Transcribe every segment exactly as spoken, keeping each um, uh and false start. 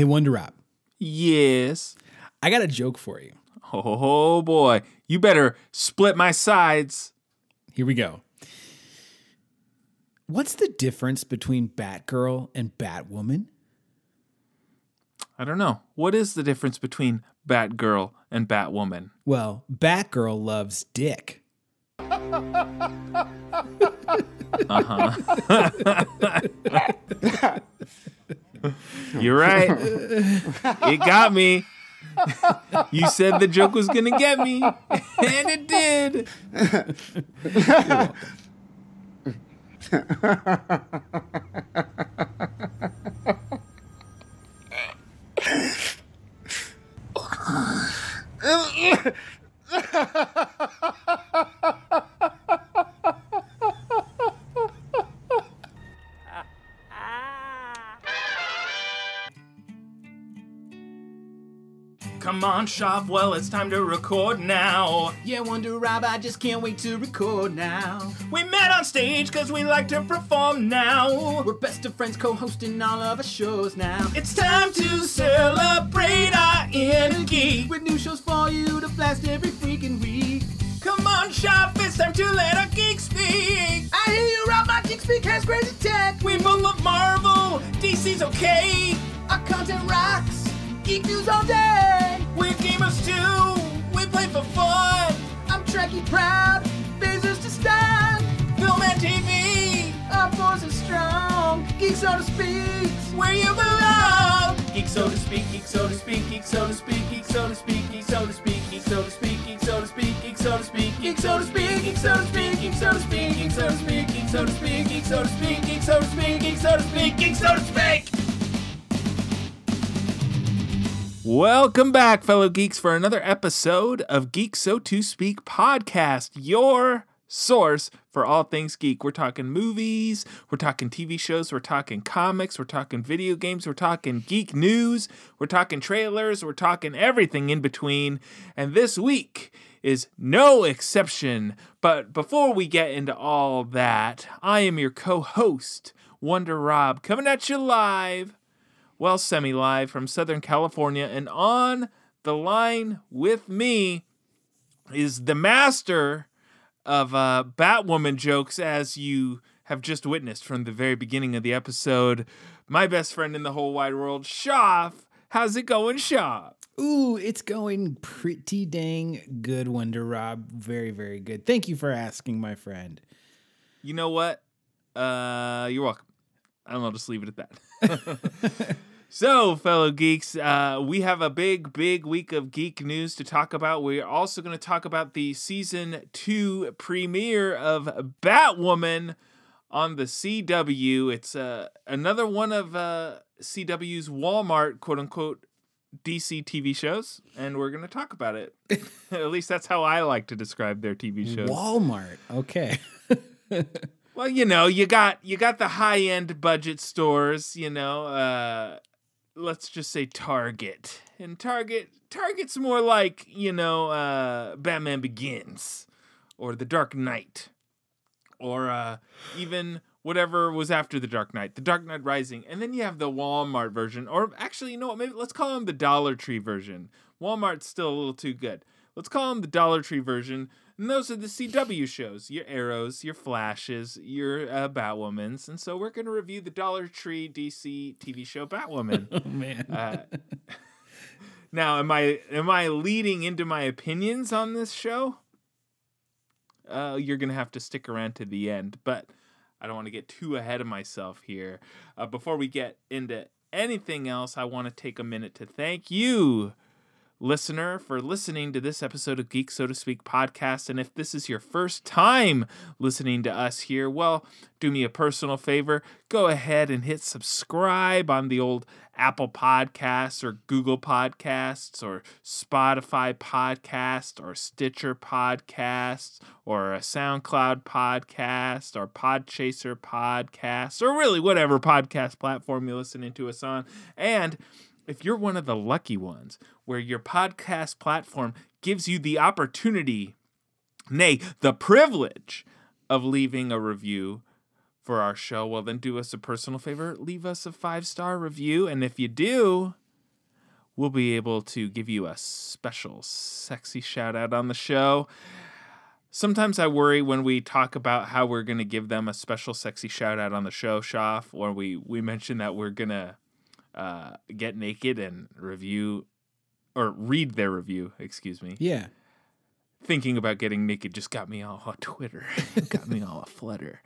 Hey, WonderRob. Yes? I got a joke for you. Oh, boy. You better split my sides. Here we go. What's the difference between Batgirl and Batwoman? I don't know. What is the difference between Batgirl and Batwoman? Well, Batgirl loves dick. Uh-huh. You're right. It got me. You said the joke was going to get me, and it did. Come on, Shoff, well, it's time to record now. Yeah, WonderRob, I just can't wait to record now. We met on stage because we like to perform now. We're best of friends co-hosting all of our shows now. It's time to celebrate our inner geek with new shows for you to blast every freaking week. Come on, Shoff, it's time to let our geek speak. I hear you, Rob, my geek speak has crazy tech. We both love Marvel, D C's okay. Our content rocks, geek news all day. We're gamers too, we play for fun. I'm Trekkie proud, phasers to stand. Film and T V, our force is strong. Geek So To Speak, where you belong. Geek So To Speak, Geek So To Speak, Geek So To Speak, Geek So To Speak, Geek So To Speak, Geek So To Speak, Geek So To Speak, Geek So To Speak, Geek So To Speak, Geek So To Speak, Geek So To Speak, Geek So To Speak, Geek So To Speak, Geek So To Speak, Geek So To Speak, Geek So To Speak, Geek So To Speak. Welcome back, fellow geeks, for another episode of Geek So To Speak podcast, your source for all things geek. We're talking movies, we're talking T V shows, we're talking comics, we're talking video games, we're talking geek news, we're talking trailers, we're talking everything in between. And this week is no exception. But before we get into all that, I am your co-host, WonderRob, coming at you live. Well, semi-live from Southern California, and on the line with me is the master of uh, Batwoman jokes, as you have just witnessed from the very beginning of the episode, my best friend in the whole wide world, Shoff. How's it going, Shoff? Ooh, it's going pretty dang good, WonderRob. Very, very good. Thank you for asking, my friend. You know what? Uh, you're welcome. I don't know, I'll just leave it at that. So, fellow geeks, uh, we have a big, big week of geek news to talk about. We're also going to talk about the season two premiere of Batwoman on the C W. It's uh, another one of uh, C W's Walmart, quote-unquote, D C T V shows, and we're going to talk about it. At least that's how I like to describe their T V shows. Walmart, okay. Well, you know, you got you got the high-end budget stores, you know, uh, let's just say Target. And Target, Target's more like, you know, uh, Batman Begins or The Dark Knight or uh, even whatever was after The Dark Knight, The Dark Knight Rising. And then you have the Walmart version, or actually, you know what, maybe let's call them the Dollar Tree version. Walmart's still a little too good. Let's call them the Dollar Tree version. And those are the C W shows, your Arrows, your Flashes, your uh, Batwomans. And so we're going to review the Dollar Tree D C T V show Batwoman. Oh, man. Uh, now, am I am I leading into my opinions on this show? Uh, you're going to have to stick around to the end. But I don't want to get too ahead of myself here. Uh, before we get into anything else, I want to take a minute to thank you, listener, for listening to this episode of Geek So To Speak podcast. And if this is your first time listening to us here, well, do me a personal favor. Go ahead and hit subscribe on the old Apple Podcasts or Google Podcasts or Spotify Podcasts or Stitcher Podcasts or a SoundCloud Podcast or Podchaser Podcasts or really whatever podcast platform you're listening to us on. And if you're one of the lucky ones where your podcast platform gives you the opportunity, nay, the privilege of leaving a review for our show, well, then do us a personal favor. Leave us a five-star review. And if you do, we'll be able to give you a special sexy shout out on the show. Sometimes I worry when we talk about how we're going to give them a special sexy shout out on the show, Shoff, or we, we mention that we're going to uh, get naked and review or read their review, excuse me. Yeah. Thinking about getting naked just got me all on Twitter. Got me all a flutter.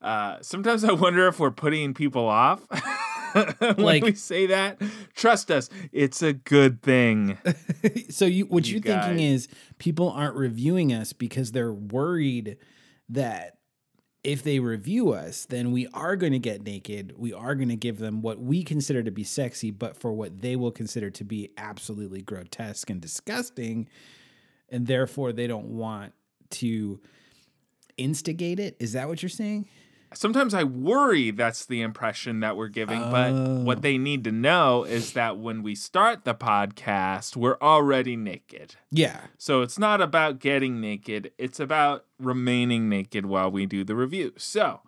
Uh, sometimes I wonder if we're putting people off when like, we say that. Trust us, it's a good thing. So you, what you you're guys. Thinking is people aren't reviewing us because they're worried that if they review us, then we are going to get naked. We are going to give them what we consider to be sexy, but for what they will consider to be absolutely grotesque and disgusting. And therefore they don't want to instigate it. Is that what you're saying? Sometimes I worry that's the impression that we're giving, oh. But what they need to know is that when we start the podcast, we're already naked. Yeah. So it's not about getting naked. It's about remaining naked while we do the review. So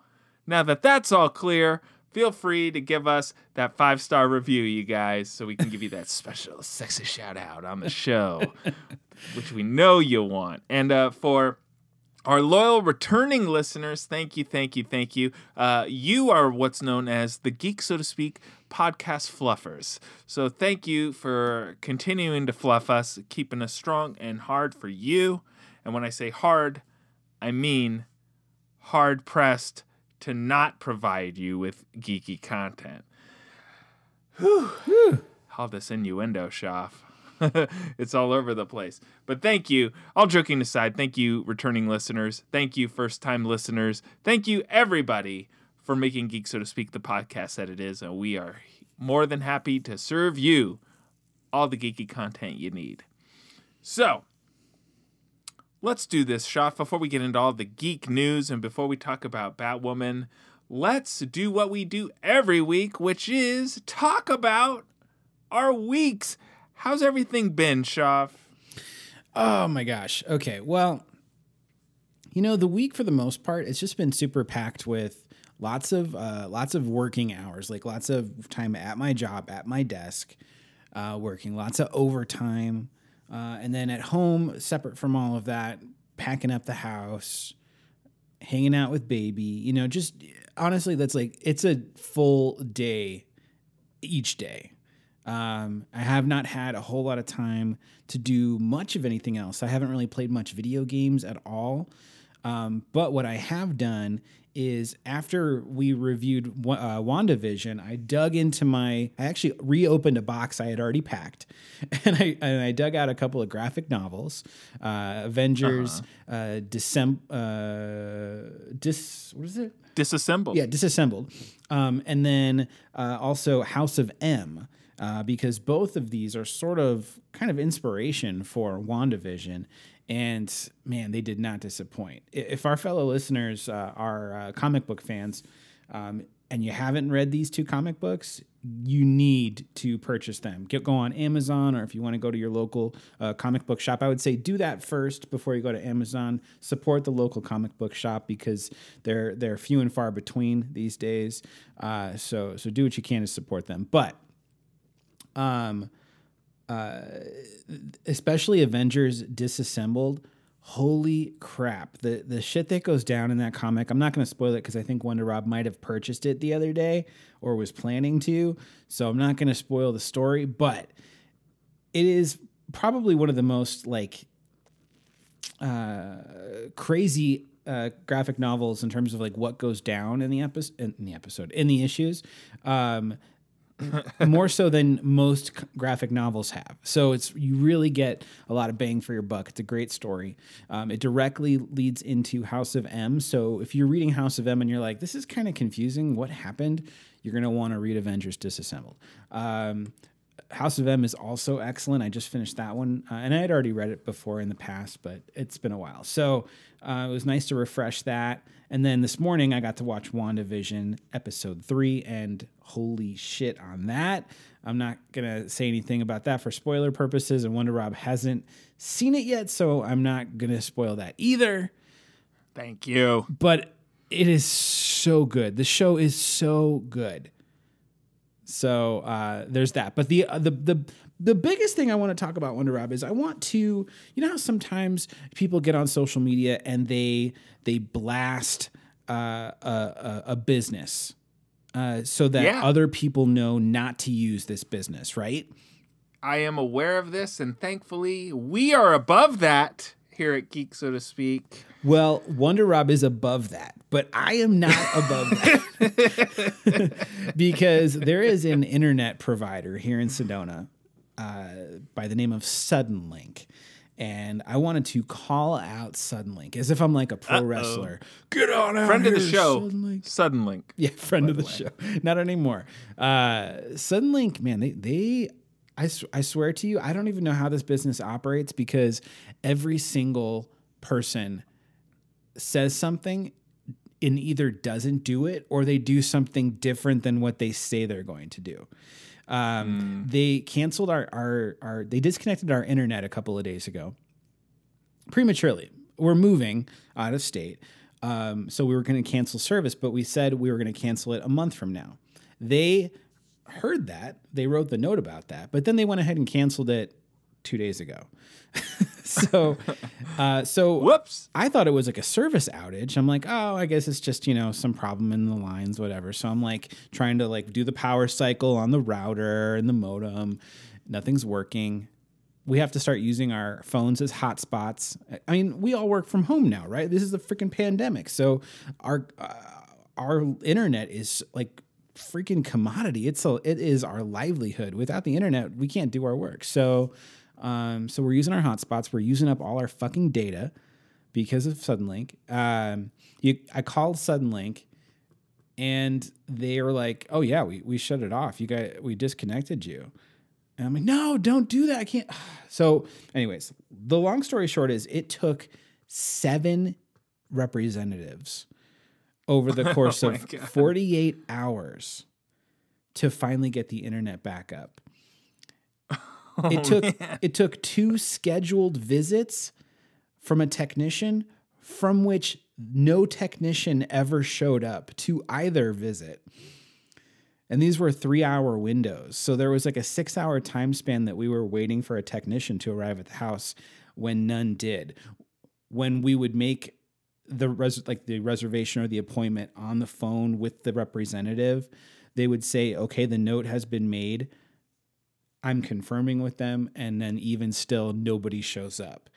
now that that's all clear, feel free to give us that five-star review, you guys, so we can give you that special sexy shout-out on the show. Which we know you want. And uh, for our loyal returning listeners, thank you, thank you, thank you. Uh, you are what's known as the Geek So To Speak podcast fluffers. So thank you for continuing to fluff us, keeping us strong and hard for you. And when I say hard, I mean hard-pressed to not provide you with geeky content. Whew. Whew. All this innuendo, Shoff. It's all over the place. But thank you. All joking aside, thank you, returning listeners. Thank you, first-time listeners. Thank you, everybody, for making Geek So To Speak the podcast that it is. And we are more than happy to serve you all the geeky content you need. So let's do this, Shoff. Before we get into all the geek news and before we talk about Batwoman, let's do what we do every week, which is talk about our weeks. How's everything been, Shoff? Oh, my gosh. Okay, well, you know, the week for the most part, it's just been super packed with lots of uh, lots of working hours, like lots of time at my job, at my desk, uh, working, lots of overtime. Uh, and then at home, separate from all of that, packing up the house, hanging out with baby, you know, just honestly, that's like it's a full day each day. Um, I have not had a whole lot of time to do much of anything else. I haven't really played much video games at all. Um, but what I have done is after we reviewed uh, WandaVision, I dug into my, I actually reopened a box I had already packed, and I and I dug out a couple of graphic novels, uh, Avengers, uh-huh. uh, Disem- uh, dis, what is it? Disassembled. Yeah, Disassembled. Um, and then uh, also House of M. Uh, because both of these are sort of kind of inspiration for WandaVision. And, man, they did not disappoint. If our fellow listeners uh, are uh, comic book fans um, and you haven't read these two comic books, you need to purchase them. Get, go on Amazon, or if you want to go to your local uh, comic book shop, I would say do that first before you go to Amazon. Support the local comic book shop because they're they're few and far between these days. Uh, so so do what you can to support them. But Um, uh, especially Avengers Disassembled. Holy crap. The, the shit that goes down in that comic, I'm not going to spoil it because I think WonderRob might've purchased it the other day or was planning to. So I'm not going to spoil the story, but it is probably one of the most like, uh, crazy, uh, graphic novels in terms of like what goes down in the episode, in the episode, in the issues. Um, more so than most graphic novels have. So it's you really get a lot of bang for your buck. It's a great story. Um, it directly leads into House of M. So if you're reading House of M and you're like, this is kind of confusing, what happened? You're going to want to read Avengers Disassembled. Um, House of M is also excellent. I just finished that one. Uh, and I had already read it before in the past, but it's been a while. So uh, it was nice to refresh that. And then this morning I got to watch WandaVision episode three, and holy shit on that. I'm not going to say anything about that for spoiler purposes, and WonderRob hasn't seen it yet, so I'm not going to spoil that either. Thank you. But it is so good. The show is so good. So uh, there's that. But the, uh, the the the biggest thing I want to talk about WonderRob is I want to, you know how sometimes people get on social media and they they blast uh, a, a business uh, so that yeah. other people know not to use this business, right? I am aware of this, and thankfully we are above that here at Geek So To Speak. Well, WonderRob is above that, but I am not above that because there is an internet provider here in Sedona uh, by the name of Suddenlink, and I wanted to call out Suddenlink as if I'm like a pro Uh-oh. wrestler. Get on out friend here, of the show, Suddenlink. Suddenlink. Yeah, friend of the way. show. Not anymore. Uh, Suddenlink, man, they they. I, sw- I swear to you, I don't even know how this business operates because every single person says something and either doesn't do it or they do something different than what they say they're going to do. Um, mm. They canceled our, our, our, they disconnected our internet a couple of days ago prematurely. We're moving out of state. Um, so we were going to cancel service, but we said we were going to cancel it a month from now. They heard that, they wrote the note about that, but then they went ahead and canceled it two days ago. so, uh, so whoops, I thought it was like a service outage. I'm like, oh, I guess it's just, you know, some problem in the lines, whatever. So I'm like trying to like do the power cycle on the router and the modem. Nothing's working. We have to start using our phones as hotspots. I mean, we all work from home now, right? This is a freaking pandemic. So our, uh, our internet is like, freaking commodity. It's a, it is our livelihood. Without the internet, we can't do our work. So, um, so we're using our hotspots. We're using up all our fucking data because of Suddenlink. Um, you, I called Suddenlink and they were like, oh yeah, we, we shut it off. You guys, we disconnected you. And I'm like, no, don't do that. I can't. So anyways, the long story short is it took seven representatives over the course oh of God. forty-eight hours to finally get the internet back up. Oh, it took man. it took two scheduled visits from a technician, from which no technician ever showed up to either visit. And these were three-hour windows. So there was like a six-hour time span that we were waiting for a technician to arrive at the house when none did. When we would make the res- like the reservation or the appointment on the phone with the representative, they would say, okay, the note has been made. I'm confirming with them. And then even still, nobody shows up.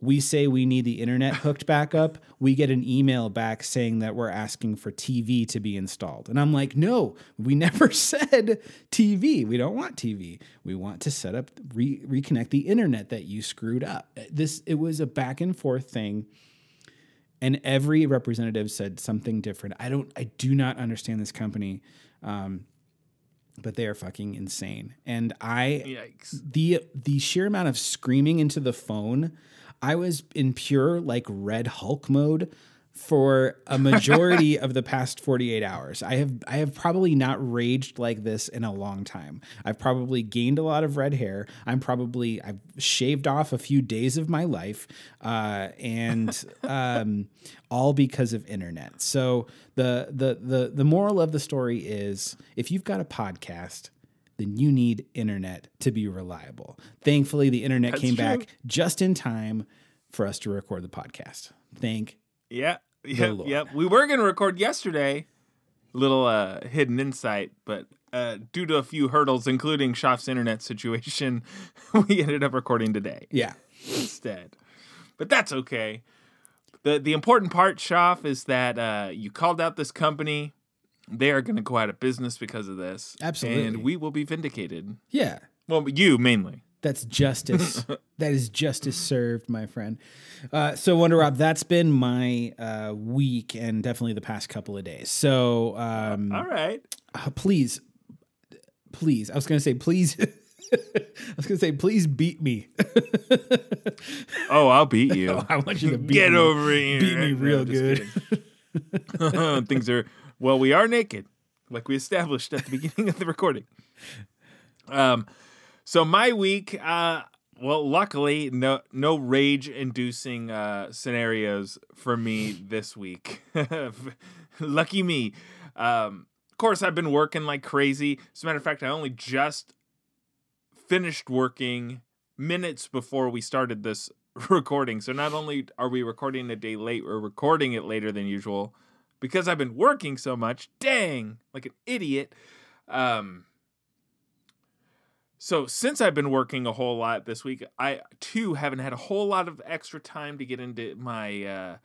We say we need the internet hooked back up. We get an email back saying that we're asking for T V to be installed. And I'm like, no, we never said T V. We don't want T V. We want to set up, re- reconnect the internet that you screwed up. This, it was a back and forth thing. And every representative said something different. I don't, I do not understand this company, um, but they are fucking insane. And I, Yikes. the the sheer amount of screaming into the phone, I was in pure like Red Hulk mode for a majority of the past forty-eight hours. I have, I have probably not raged like this in a long time. I've probably gained a lot of red hair. I'm probably, I've shaved off a few days of my life. Uh, and, um, all because of internet. So the, the, the, the moral of the story is if you've got a podcast, then you need internet to be reliable. Thankfully, the internet That's came true. back just in time for us to record the podcast. Thank Yeah. Yep. Yep. We were going to record yesterday. Little uh, hidden insight, but uh, due to a few hurdles, including Shoff's internet situation, we ended up recording today. Yeah. Instead. But that's okay. The The important part, Shoff, is that uh, you called out this company. They are going to go out of business because of this. Absolutely. And we will be vindicated. Yeah. Well, you mainly. That's justice. That is justice served, my friend. Uh, so, WonderRob, that's been my uh, week and definitely the past couple of days. So, um, all right. Uh, please, please. I was going to say, please. I was going to say, please beat me. Oh, I'll beat you. Oh, I want you to beat Get me. over here. Beat me real no, good. Things are, well, we are naked, like we established at the beginning of the recording. Um. So my week, uh, well, luckily, no no rage-inducing uh, scenarios for me this week. Lucky me. Um, Of course, I've been working like crazy. As a matter of fact, I only just finished working minutes before we started this recording. So not only are we recording a day late, we're recording it later than usual because I've been working so much. Dang, like an idiot. Um, so since I've been working a whole lot this week, I too haven't had a whole lot of extra time to get into my uh,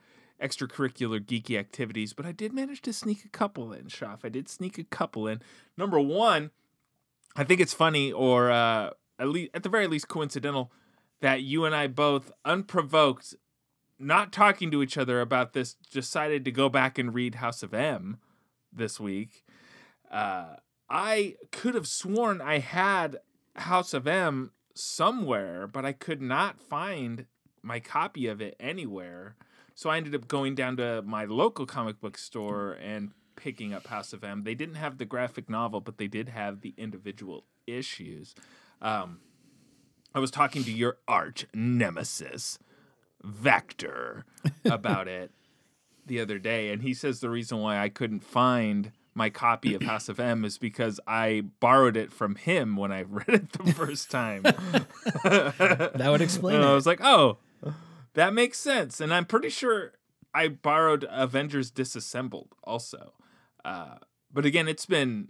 extracurricular geeky activities, but I did manage to sneak a couple in, Shoff. I did sneak a couple in. Number one, I think it's funny, or uh, at least at the very least coincidental, that you and I both, unprovoked, not talking to each other about this, decided to go back and read House of M this week. Uh, I could have sworn I had House of M somewhere, but I could not find my copy of it anywhere. So I ended up going down to my local comic book store and picking up House of M. They didn't have the graphic novel, but they did have the individual issues. Um, I was talking to your arch nemesis, Vector, about it the other day, and he says the reason why I couldn't find my copy of House of M is because I borrowed it from him when I read it the first time. That would explain and it. I was like, oh, that makes sense. And I'm pretty sure I borrowed Avengers Disassembled also. Uh, but again, it's been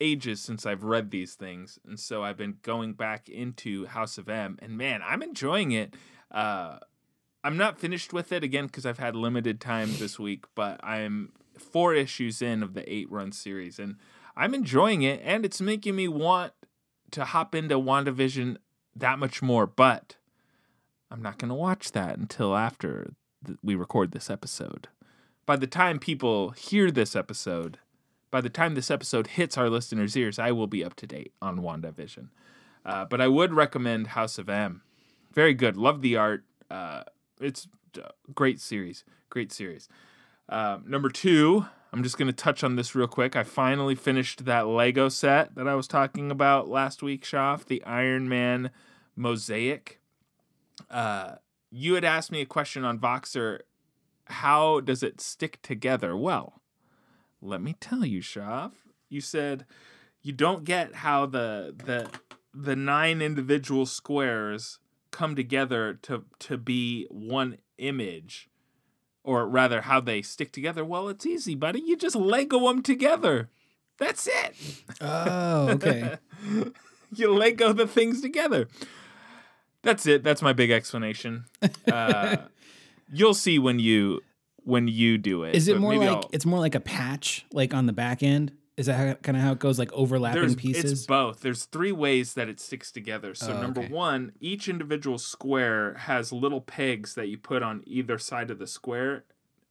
ages since I've read these things, and so I've been going back into House of M, and man, I'm enjoying it. Uh, I'm not finished with it again because I've had limited time this week, but I'm four issues in of the eight-run series, and I'm enjoying it, and it's making me want to hop into WandaVision that much more, but I'm not going to watch that until after th- we record this episode. By the time people hear this episode, by the time this episode hits our listeners' ears, I will be up to date on WandaVision. Uh, but I would recommend House of M. Very good. Love the art. Uh, it's a great series. Great series. Uh, number two, I'm just going to touch on this real quick. I finally finished that Lego set that I was talking about last week, Shoff, the Iron Man mosaic. Uh, you had asked me a question on Voxer, how does it stick together? Well, let me tell you, Shoff. You said you don't get how the the the nine individual squares come together to to be one image, or rather how they stick together. Well, it's easy, buddy. You just Lego them together. That's it. Oh, okay. You Lego the things together. That's it. That's my big explanation. Uh, you'll see when you... when you do it. Is it more like, I'll... it's more like a patch, like on the back end? Is that how, kind of how it goes, like overlapping There's, pieces? It's both. There's three ways that it sticks together. So oh, number okay. one, each individual square has little pegs that you put on either side of the square,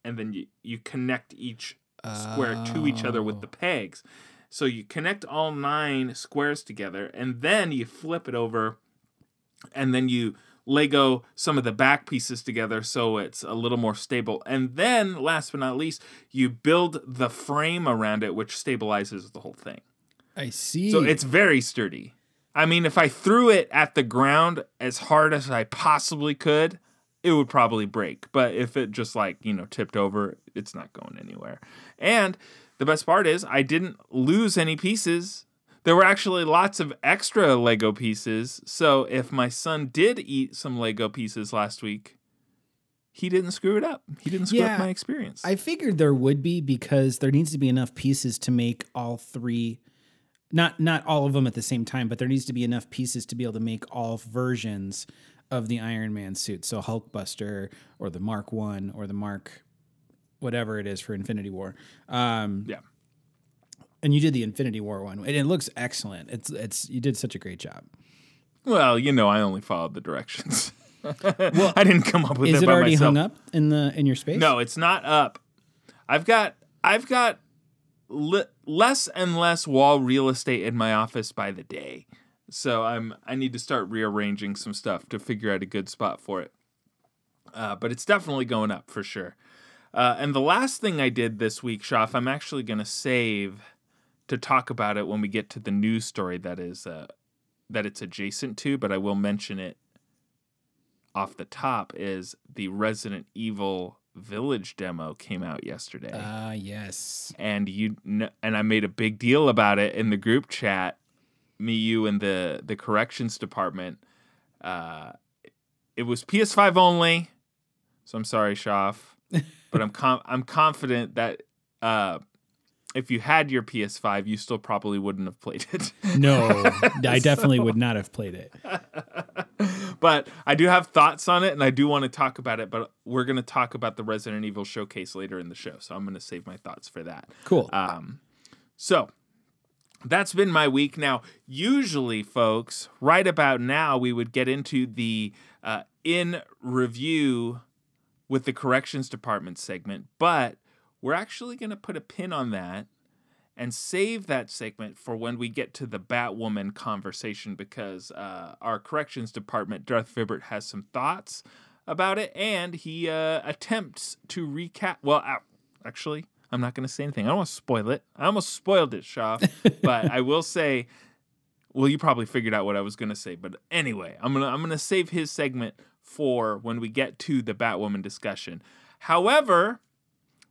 and then you, you connect each square oh. to each other with the pegs. So you connect all nine squares together, and then you flip it over, and then you Lego some of the back pieces together so it's a little more stable. And then, last but not least, you build the frame around it, which stabilizes the whole thing. I see. So it's very sturdy. I mean, if I threw it at the ground as hard as I possibly could, it would probably break. But if it just, like, you know, tipped over, it's not going anywhere. And the best part is I didn't lose any pieces. There were actually lots of extra Lego pieces, so if my son did eat some Lego pieces last week, he didn't screw it up. He didn't screw yeah, up my experience. I figured there would be, because there needs to be enough pieces to make all three, not not all of them at the same time, but there needs to be enough pieces to be able to make all versions of the Iron Man suit, so Hulkbuster or the Mark One or the Mark, whatever it is for Infinity War. Um, yeah. And you did the Infinity War one, and it looks excellent. It's it's you did such a great job. Well, you know, I only followed the directions. Well, I didn't come up with it by myself. Is it already hung up in the in your space? No, it's not up. I've got I've got li- less and less wall real estate in my office by the day, so I'm I need to start rearranging some stuff to figure out a good spot for it. Uh, but it's definitely going up for sure. Uh, and the last thing I did this week, Shoff, I'm actually going to save to talk about it when we get to the news story that is uh, that it's adjacent to, but I will mention it off the top, is the Resident Evil Village demo came out yesterday. Ah, uh, yes. And you kn- and I made a big deal about it in the group chat. Me, you, and the the corrections department. Uh, it was P S five only, so I'm sorry, Shoff, but I'm com- I'm confident that uh, if you had your P S five, you still probably wouldn't have played it. No, I definitely so... would not have played it. But I do have thoughts on it, and I do want to talk about it, but we're going to talk about the Resident Evil showcase later in the show, so I'm going to save my thoughts for that. Cool. Um, so that's been my week. Now, usually, folks, right about now, we would get into the uh, in review with the corrections department segment, but we're actually going to put a pin on that and save that segment for when we get to the Batwoman conversation, because uh, our corrections department, Darth Vibbert, has some thoughts about it, and he uh, attempts to recap. Well, I, actually, I'm not going to say anything. I don't want to spoil it. I almost spoiled it, Shoff, but I will say, well, you probably figured out what I was going to say, but anyway, I'm gonna I'm gonna save his segment for when we get to the Batwoman discussion. However,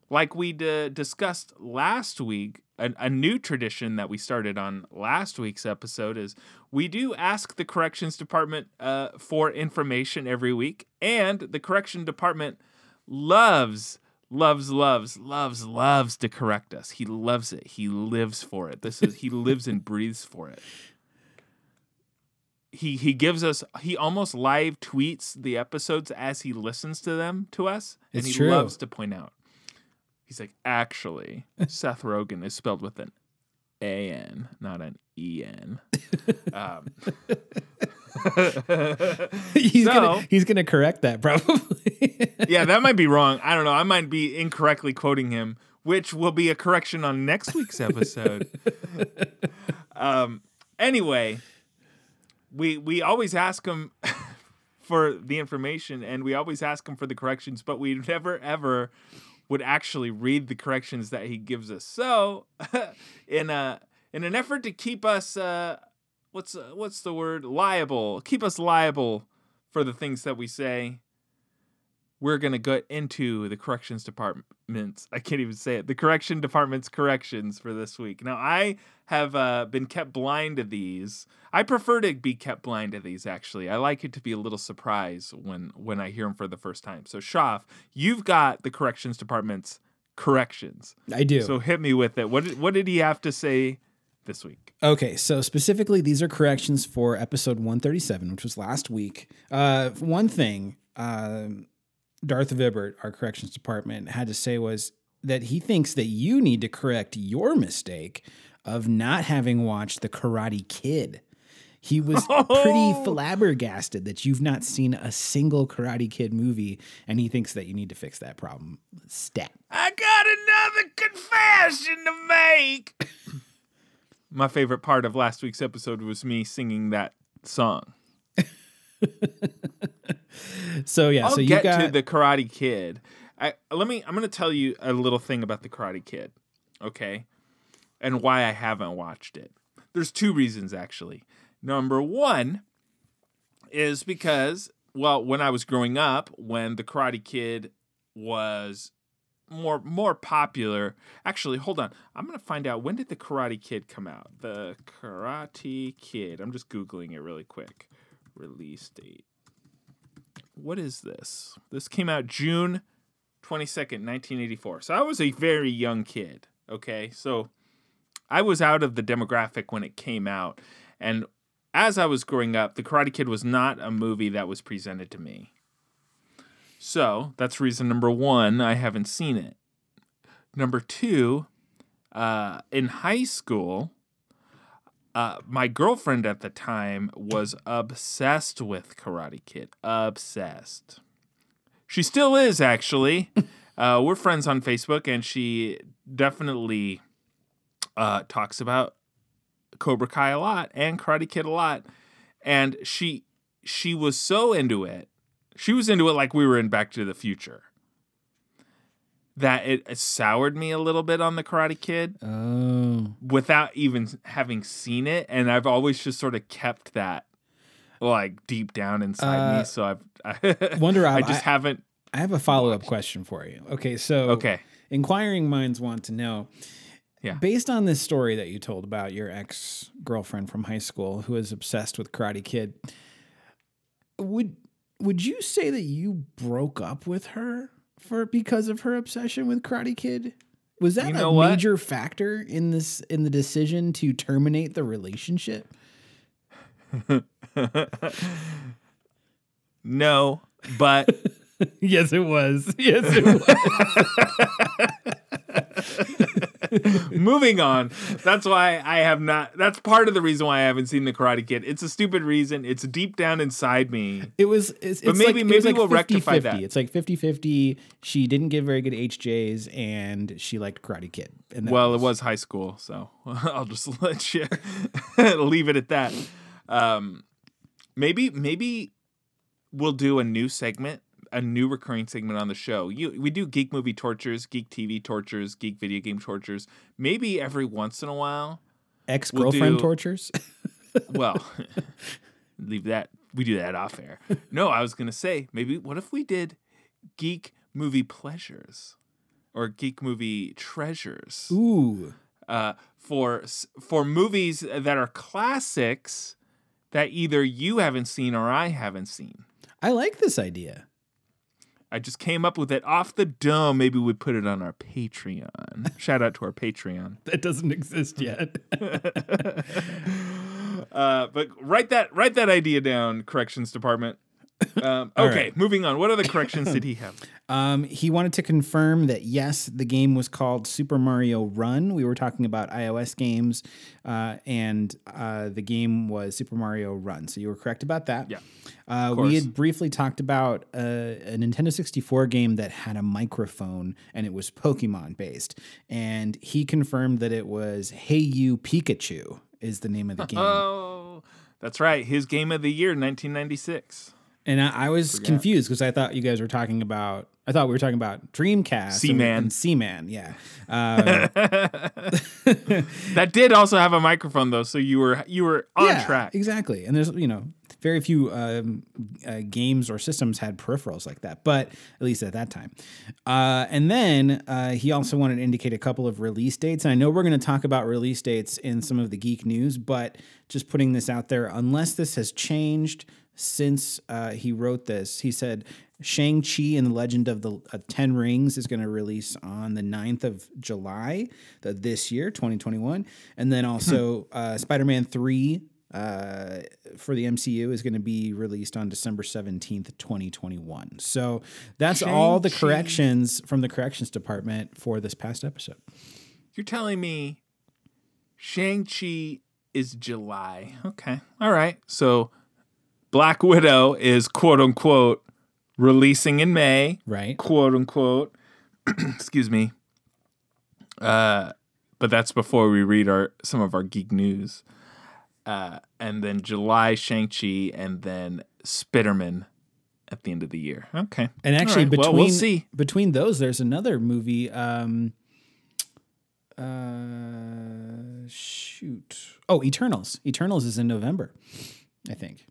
like we d- discussed last week, a, a new tradition that we started on last week's episode is we do ask the corrections department uh, for information every week, and the correction department loves, loves, loves, loves, loves to correct us. He loves it. He lives for it. This is he lives and breathes for it. He he gives us he almost live tweets the episodes as he listens to them to us, and it's he true. loves to point out. He's like, actually, Seth Rogen is spelled with an A N, not an E N. Um, he's so, gonna he's gonna correct that probably. Yeah, that might be wrong. I don't know. I might be incorrectly quoting him, which will be a correction on next week's episode. um. Anyway, we we always ask him for the information, and we always ask him for the corrections, but we never ever would actually read the corrections that he gives us. So in a in an effort to keep us uh, what's what's the word liable, keep us liable for the things that we say, we're going to get into the corrections department's I can't even say it. The correction department's corrections for this week. Now, I have uh, been kept blind to these. I prefer to be kept blind to these, actually. I like it to be a little surprise when, when I hear them for the first time. So, Shoff, you've got the corrections department's corrections. I do. So hit me with it. What did, what did he have to say this week? Okay, so specifically, these are corrections for episode one thirty-seven, which was last week. Uh, one thing... Um, Darth Vibbert, our corrections department, had to say was that he thinks that you need to correct your mistake of not having watched The Karate Kid. He was oh. pretty flabbergasted that you've not seen a single Karate Kid movie, and he thinks that you need to fix that problem. Stat. I got another confession to make. My favorite part of last week's episode was me singing that song. So yeah, I'll so you get got... to the Karate Kid. I let me. I'm going to tell you a little thing about the Karate Kid, okay, and why I haven't watched it. There's two reasons, actually. Number one is because, well, when I was growing up, when the Karate Kid was more more popular. Actually, hold on. I'm going to find out, when did the Karate Kid come out? The Karate Kid. I'm just googling it really quick. Release date. What is this? This came out June twenty-second, nineteen eighty-four. So I was a very young kid, okay? So I was out of the demographic when it came out. And as I was growing up, The Karate Kid was not a movie that was presented to me. So that's reason number one, I haven't seen it. Number two, uh, in high school, Uh, my girlfriend at the time was obsessed with Karate Kid. Obsessed. She still is, actually. Uh, we're friends on Facebook, and she definitely uh, talks about Cobra Kai a lot and Karate Kid a lot. And she she was so into it. She was into it like we were in Back to the Future. That it, it soured me a little bit on The Karate Kid oh. without even having seen it. And I've always just sort of kept that like deep down inside uh, me. So I've, I, WonderRob, I just I, haven't. I have a follow-up question for you. Okay, so okay. inquiring minds want to know, yeah. based on this story that you told about your ex-girlfriend from high school who is obsessed with Karate Kid, would would you say that you broke up with her for because of her obsession with Karate Kid? Was that you know a what? major factor in this in the decision to terminate the relationship? No, but yes, it was. Yes, it was. Moving on. That's why I have not. That's part of the reason why I haven't seen The Karate Kid. It's a stupid reason. It's deep down inside me. It was. It's, but it's maybe like, maybe it like we'll fifty, rectify fifty. That. It's like fifty-fifty. She didn't get very good H Js, and she liked Karate Kid. And well, was... it was high school, so I'll just let you leave it at that. Um, maybe maybe we'll do a new segment. A new recurring segment on the show. You, we do geek movie tortures, geek T V tortures, geek video game tortures. Maybe every once in a while, ex-girlfriend we'll do, tortures. Well, leave that. We do that off air. No, I was gonna say maybe. What if we did geek movie pleasures or geek movie treasures? Ooh, uh, for for movies that are classics that either you haven't seen or I haven't seen. I like this idea. I just came up with it off the dome. Maybe we put it on our Patreon. Shout out to our Patreon. That doesn't exist yet. uh, but write that write that idea down, corrections department. Um, okay, right. Moving on. What other corrections did he have? Um, he wanted to confirm that, yes, the game was called Super Mario Run. We were talking about iOS games, uh, and uh, the game was Super Mario Run. So you were correct about that. Yeah. Uh, we had briefly talked about uh, a Nintendo sixty-four game that had a microphone, and it was Pokemon-based. And he confirmed that it was Hey You Pikachu is the name of the game. Oh, that's right. His game of the year, nineteen ninety-six. And I, I was Forget. confused because I thought you guys were talking about, I thought we were talking about Dreamcast. Seaman. Seaman, yeah. Um, that did also have a microphone, though, so you were you were on yeah, track. Exactly. And there's, you know, very few um, uh, games or systems had peripherals like that, but at least at that time. Uh, and then uh, he also wanted to indicate a couple of release dates. And I know we're going to talk about release dates in some of the geek news, but just putting this out there, unless this has changed since uh, he wrote this, he said Shang-Chi and the Legend of the of Ten Rings is going to release on the ninth of July of this year, twenty twenty-one. And then also uh, Spider-Man three uh, for the M C U is going to be released on December seventeenth, twenty twenty-one. So that's Shang-Chi. All the corrections from the corrections department for this past episode. You're telling me Shang-Chi is July. Okay. All right. So Black Widow is quote unquote releasing in May, right? Quote unquote. Excuse me. Uh, but that's before we read our some of our geek news, uh, and then July Shang-Chi, and then Spider-Man at the end of the year. Okay, and actually right. between well, we'll see. between those, there's another movie. Um, uh, shoot! Oh, Eternals. Eternals is in November, I think.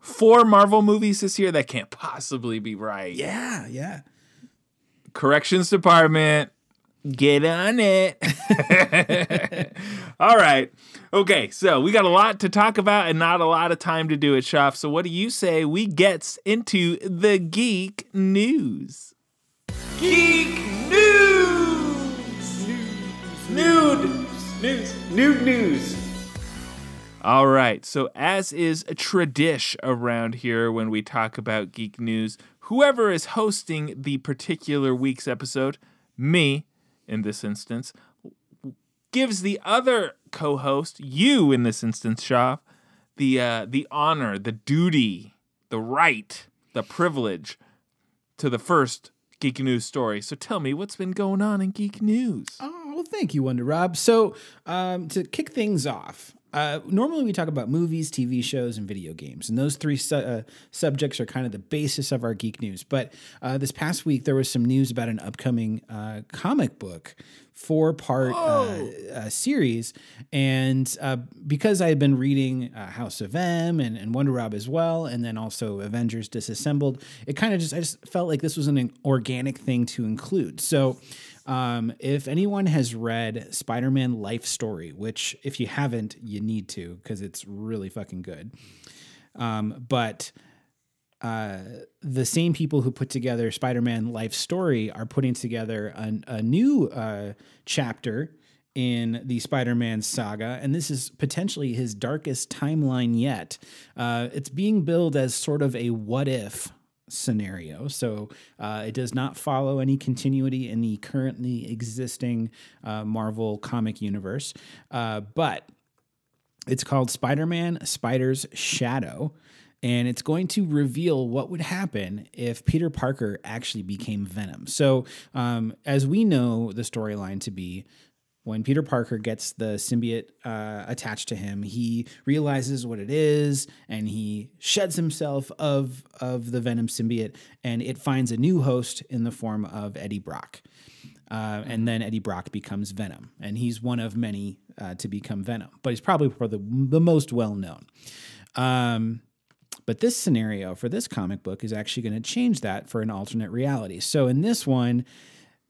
Four Marvel movies this year? That can't possibly be right. Yeah, yeah. Corrections department, get on it. All right. Okay, so we got a lot to talk about and not a lot of time to do it, Shoff. So what do you say we gets into the geek news? Geek news! Nude news. Nude news. All right, so as is a tradish around here when we talk about geek news, whoever is hosting the particular week's episode, me in this instance, gives the other co-host, you in this instance, Shoff, the uh, the honor, the duty, the right, the privilege to the first geek news story. So tell me, what's been going on in geek news? Oh, well, thank you, WonderRob. So um, to kick things off, Uh, normally we talk about movies, T V shows, and video games, and those three su- uh, subjects are kind of the basis of our geek news. But uh, this past week, there was some news about an upcoming uh, comic book four-part oh. uh, uh, series, and uh, because I had been reading uh, House of M and, and WonderRob as well, and then also Avengers Disassembled, it kind of just I just felt like this was an organic thing to include. So. Um, if anyone has read Spider-Man Life Story, which if you haven't, you need to, because it's really fucking good. Um, but uh, the same people who put together Spider-Man Life Story are putting together an, a new uh, chapter in the Spider-Man saga, and this is potentially his darkest timeline yet. Uh, it's being billed as sort of a what-if scenario. So uh, it does not follow any continuity in the currently existing uh, Marvel comic universe. Uh, but it's called Spider-Man Spider's Shadow. And it's going to reveal what would happen if Peter Parker actually became Venom. So um, as we know the storyline to be, when Peter Parker gets the symbiote uh, attached to him, he realizes what it is, and he sheds himself of of the Venom symbiote, and it finds a new host in the form of Eddie Brock. Uh, and then Eddie Brock becomes Venom, and he's one of many uh, to become Venom, but he's probably, probably the most well-known. Um But this scenario for this comic book is actually going to change that for an alternate reality. So in this one,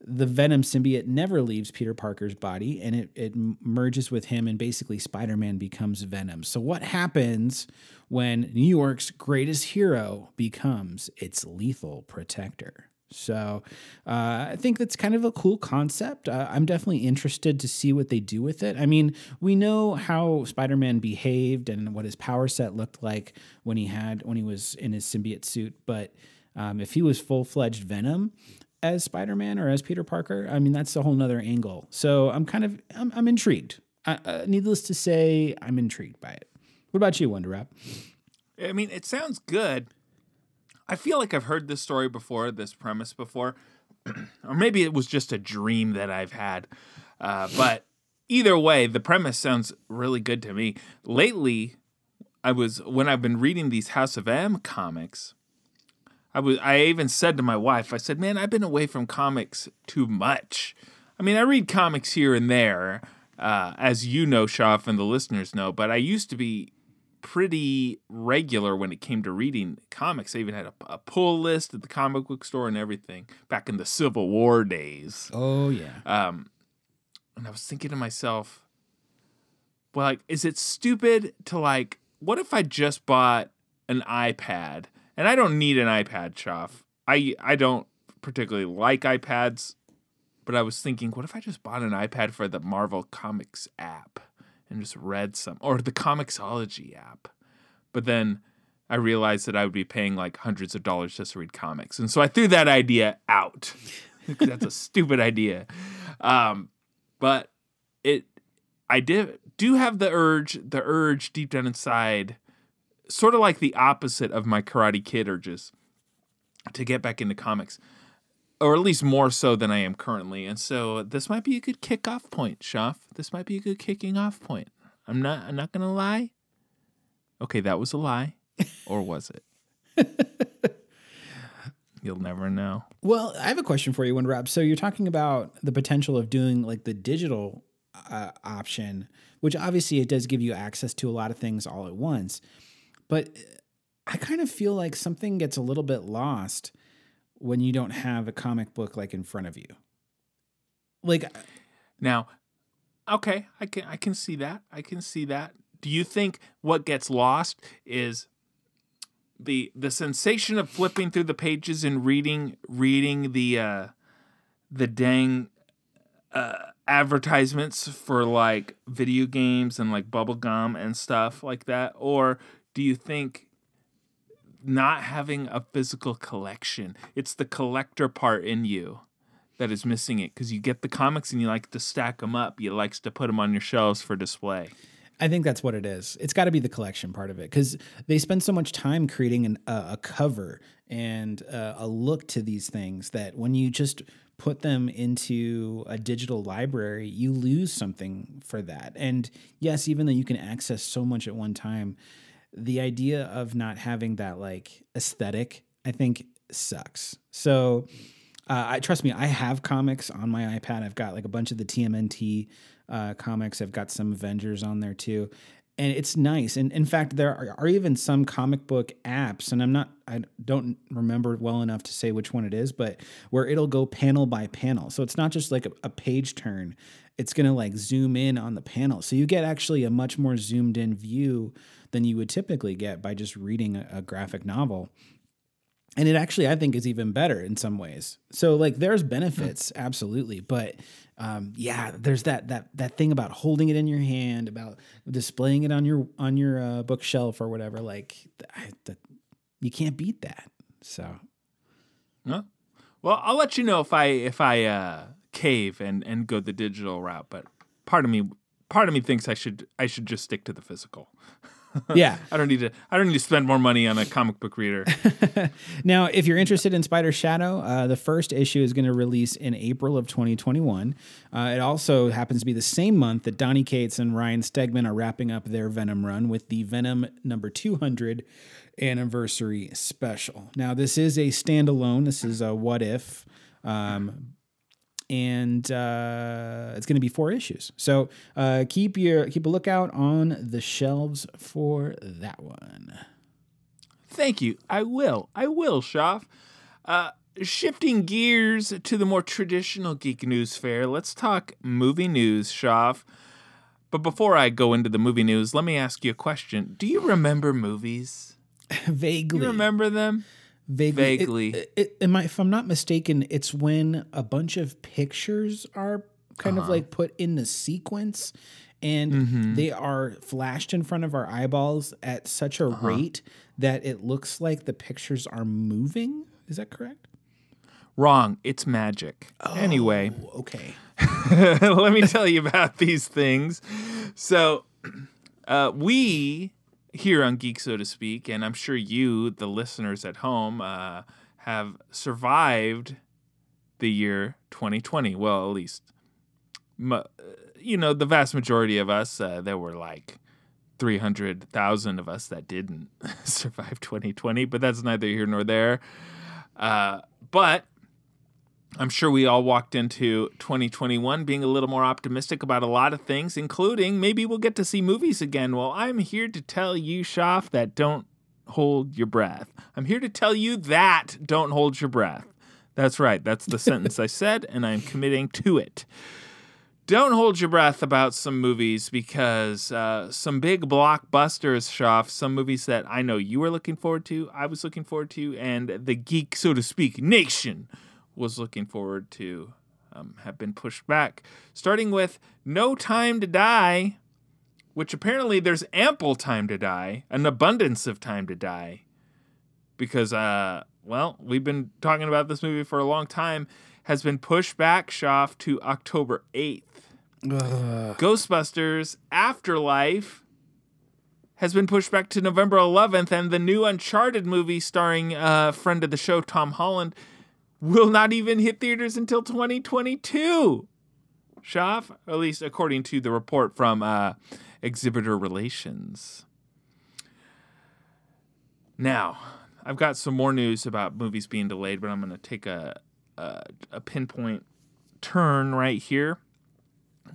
the Venom symbiote never leaves Peter Parker's body, and it, it merges with him, and basically Spider-Man becomes Venom. So what happens when New York's greatest hero becomes its lethal protector? So uh, I think that's kind of a cool concept. Uh, I'm definitely interested to see what they do with it. I mean, we know how Spider-Man behaved and what his power set looked like when he had when he was in his symbiote suit, but um, if he was full-fledged Venom as Spider-Man or as Peter Parker, I mean, that's a whole nother angle. So I'm kind of, I'm, I'm intrigued. Uh, uh, needless to say, I'm intrigued by it. What about you, WonderRob? I mean, it sounds good. I feel like I've heard this story before, this premise before, or maybe it was just a dream that I've had. Uh, but either way, the premise sounds really good to me. Lately, I was, when I've been reading these House of M comics, I was. I even said to my wife, I said, man, I've been away from comics too much. I mean, I read comics here and there, uh, as you know, Shoff, and the listeners know, but I used to be pretty regular when it came to reading comics. I even had a, a pull list at the comic book store and everything back in the Civil War days. Oh, yeah. Um, and I was thinking to myself, well, like, is it stupid to, like, what if I just bought an iPad? And I don't need an iPad, Shoff. I I don't particularly like iPads, but I was thinking, what if I just bought an iPad for the Marvel Comics app and just read some, or the Comixology app? But then I realized that I would be paying like hundreds of dollars just to read comics. And so I threw that idea out. That's a stupid idea. Um, but it, I did do have the urge, the urge deep down inside, sort of like the opposite of my Karate Kid urges, to get back into comics, or at least more so than I am currently. And so this might be a good kick-off point, Shoff. This might be a good kicking-off point. I'm not. I'm not gonna lie. Okay, that was a lie, or was it? You'll never know. Well, I have a question for you, WonderRob. So you're talking about the potential of doing like the digital uh, option, which obviously it does give you access to a lot of things all at once. But I kind of feel like something gets a little bit lost when you don't have a comic book like in front of you. Like now, okay, I can I can see that. I can see that. Do you think what gets lost is the the sensation of flipping through the pages and reading reading the uh, the dang uh, advertisements for like video games and like bubble gum and stuff like that, or do you think not having a physical collection, it's the collector part in you that is missing it? Because you get the comics and you like to stack them up. You like to put them on your shelves for display. I think that's what it is. It's got to be the collection part of it, because they spend so much time creating an, uh, a cover and uh, a look to these things that when you just put them into a digital library, you lose something for that. And yes, even though you can access so much at one time, the idea of not having that like aesthetic, I think sucks. So uh, I trust me, I have comics on my iPad. I've got like a bunch of the T M N T uh, comics. I've got some Avengers on there too. And it's nice. And in fact, there are, are even some comic book apps, and I'm not, I don't remember well enough to say which one it is, but where it'll go panel by panel. So it's not just like a, a page turn. It's going to like zoom in on the panel. So you get actually a much more zoomed in view than you would typically get by just reading a, a graphic novel. And it actually, I think, is even better in some ways. So like there's benefits, absolutely. But um, yeah, there's that that that thing about holding it in your hand, about displaying it on your on your uh, bookshelf or whatever. Like I, the, you can't beat that. So, huh? Well, I'll let you know if I if I uh, cave and, and go the digital route. But part of me part of me thinks I should I should just stick to the physical. Yeah, I don't need to. I don't need to spend more money on a comic book reader. Now, if you're interested in Spider's Shadow, uh, the first issue is going to release in April of twenty twenty-one. Uh, it also happens to be the same month that Donny Cates and Ryan Stegman are wrapping up their Venom run with the Venom number two hundred anniversary special. Now, this is a standalone. This is a what if. Um, And uh, it's going to be four issues, so uh, keep your keep a lookout on the shelves for that one. Thank you. I will. I will, Shoff. Uh, shifting gears to the more traditional geek news fair, let's talk movie news, Shoff. But before I go into the movie news, let me ask you a question. Do you remember movies? Vaguely. Do you remember them? Vaguely, Vaguely. It, it, it, I, if I'm not mistaken, it's when a bunch of pictures are kind uh-huh. of like put in the sequence, and mm-hmm. they are flashed in front of our eyeballs at such a uh-huh. rate that it looks like the pictures are moving. Is that correct? Wrong. It's magic. Oh, anyway, okay. Let me tell you about these things. So, uh, we. Here on Geek So To Speak, and I'm sure you, the listeners at home, uh, have survived the year twenty twenty. Well, at least, you know, the vast majority of us, uh, there were like three hundred thousand of us that didn't survive twenty twenty, but that's neither here nor there. Uh, but I'm sure we all walked into twenty twenty-one being a little more optimistic about a lot of things, including maybe we'll get to see movies again. Well, I'm here to tell you, Shoff, that don't hold your breath. I'm here to tell you that don't hold your breath. That's right. That's the sentence I said, and I'm committing to it. Don't hold your breath about some movies because uh, some big blockbusters, Shoff, some movies that I know you were looking forward to, I was looking forward to, and the Geek, So To Speak, Nation was looking forward to um, have been pushed back, starting with No Time to Die, which apparently there's ample time to die, an abundance of time to die, because, uh, well, we've been talking about this movie for a long time, has been pushed back, Shoff, to October eighth. Ugh. Ghostbusters Afterlife has been pushed back to November eleventh, and the new Uncharted movie starring a uh, friend of the show, Tom Holland, will not even hit theaters until twenty twenty-two, Shoff, at least according to the report from uh, Exhibitor Relations. Now, I've got some more news about movies being delayed, but I'm going to take a, a a pinpoint turn right here,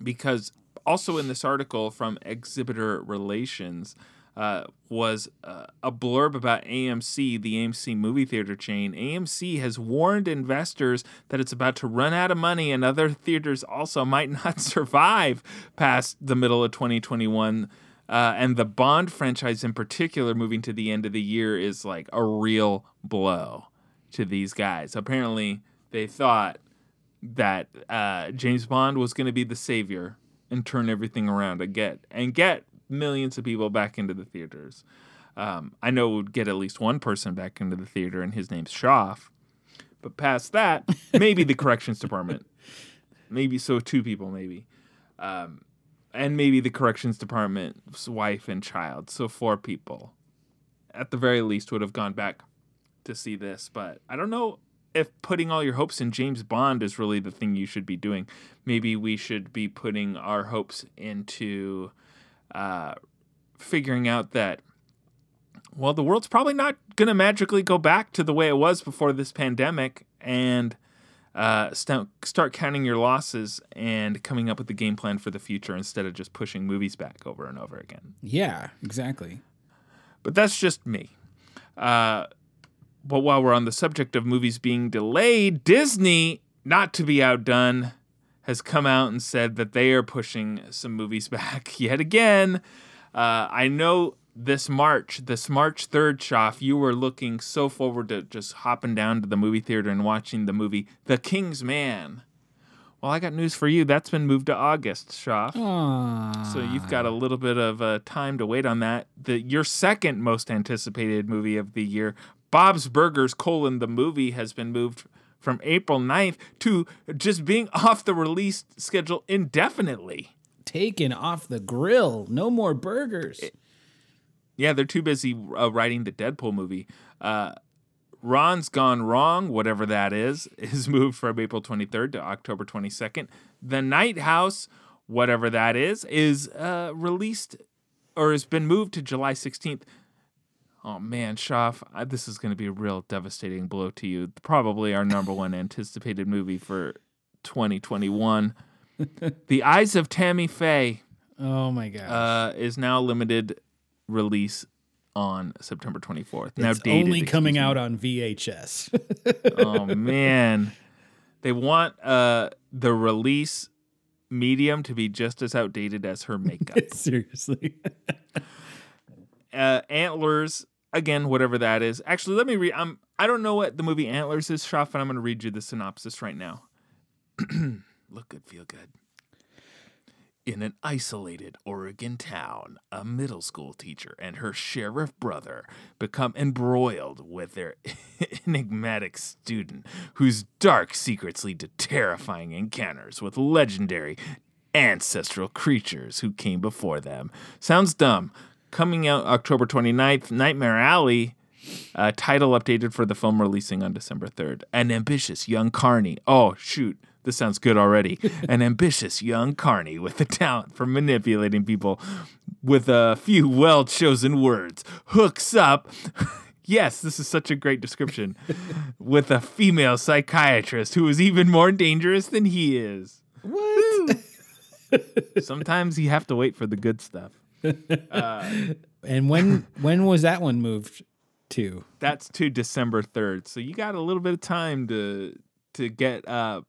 because also in this article from Exhibitor Relations, Uh, was uh, a blurb about A M C, the A M C movie theater chain. A M C has warned investors that it's about to run out of money, and other theaters also might not survive past the middle of twenty twenty-one. Uh, and the Bond franchise in particular, moving to the end of the year, is like a real blow to these guys. Apparently, they thought that uh, James Bond was going to be the savior and turn everything around and get, and get millions of people back into the theaters. Um, I know we'd get at least one person back into the theater, and his name's Shoff. But past that, maybe the corrections department. Maybe so two people, maybe. Um, and maybe the corrections department's wife and child. So four people, at the very least, would have gone back to see this. But I don't know if putting all your hopes in James Bond is really the thing you should be doing, maybe we should be putting our hopes into uh, figuring out that, well, the world's probably not going to magically go back to the way it was before this pandemic, and uh, st- start counting your losses and coming up with a game plan for the future instead of just pushing movies back over and over again. Yeah, exactly. But that's just me. Uh, but while we're on the subject of movies being delayed, Disney, not to be outdone, has come out and said that they are pushing some movies back yet again. Uh, I know... This March, this March third, Shoff, you were looking so forward to just hopping down to the movie theater and watching the movie The King's Man. Well, I got news for you. That's been moved to August, Shoff. Aww. So you've got a little bit of uh, time to wait on that. The, your second most anticipated movie of the year, Bob's Burgers, colon, the movie, has been moved from April ninth to just being off the release schedule indefinitely. Taken off the grill. No more burgers. It, Yeah, they're too busy uh, writing the Deadpool movie. Uh, Ron's Gone Wrong, whatever that is, is moved from April twenty-third to October twenty-second. The Night House, whatever that is, is uh, released or has been moved to July sixteenth. Oh, man, Shoff, I, this is going to be a real devastating blow to you. Probably our number one anticipated movie for twenty twenty-one. The Eyes of Tammy Faye. Oh, my gosh. Uh, is now limited... release on September twenty-fourth. Now it's dated, only coming me. out on V H S. Oh, man. They want uh, the release medium to be just as outdated as her makeup. Seriously. uh, Antlers, again, whatever that is. Actually, let me read. Um, I don't know what the movie Antlers is, Shoff, and I'm going to read you the synopsis right now. Look good, feel good. In an isolated Oregon town, a middle school teacher and her sheriff brother become embroiled with their enigmatic student, whose dark secrets lead to terrifying encounters with legendary ancestral creatures who came before them. Sounds dumb. Coming out October twenty-ninth, Nightmare Alley, uh, title updated for the film releasing on December third. An ambitious young carny. Oh, shoot. This sounds good already. An ambitious young carny with the talent for manipulating people with a few well-chosen words hooks up, yes, this is such a great description, with a female psychiatrist who is even more dangerous than he is. What? Sometimes you have to wait for the good stuff. Uh, and when when was that one moved to? That's to December third. So you got a little bit of time to... to get uh,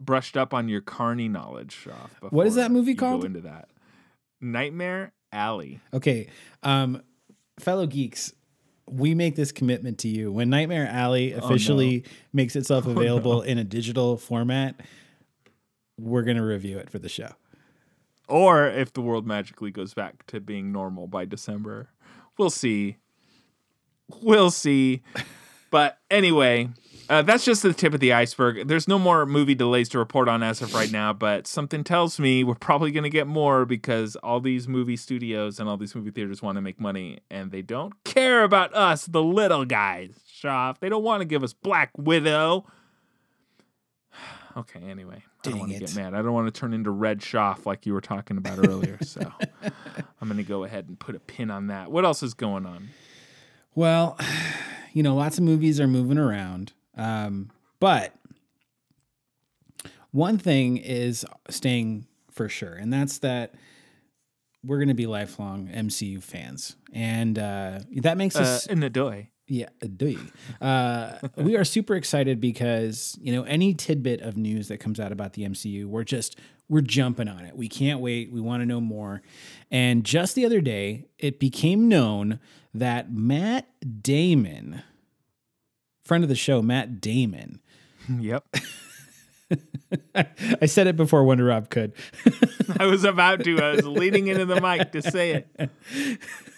brushed up on your carny knowledge, Shoff. What is that movie called? Go into that. Nightmare Alley. Okay. Um, fellow geeks, we make this commitment to you. When Nightmare Alley officially oh, no. makes itself available oh, no. in a digital format, we're going to review it for the show. Or if the world magically goes back to being normal by December. We'll see. We'll see. But anyway... Uh, that's just the tip of the iceberg. There's no more movie delays to report on as of right now, but something tells me we're probably going to get more because all these movie studios and all these movie theaters want to make money, and they don't care about us, the little guys, Shoff. They don't want to give us Black Widow. Okay, anyway. Dang, I don't want to get mad. I don't want to turn into Red Shoff like you were talking about earlier, so I'm going to go ahead and put a pin on that. What else is going on? Well, you know, lots of movies are moving around. Um, but one thing is staying for sure. And that's that we're going to be lifelong M C U fans. And, uh, that makes us in the doy. Yeah. A doy. Uh, we are super excited because, you know, any tidbit of news that comes out about the M C U, we're just, we're jumping on it. We can't wait. We want to know more. And just the other day, it became known that Matt Damon, friend of the show, Matt Damon. Yep. I said it before WonderRob could. I was about to. I was leaning into the mic to say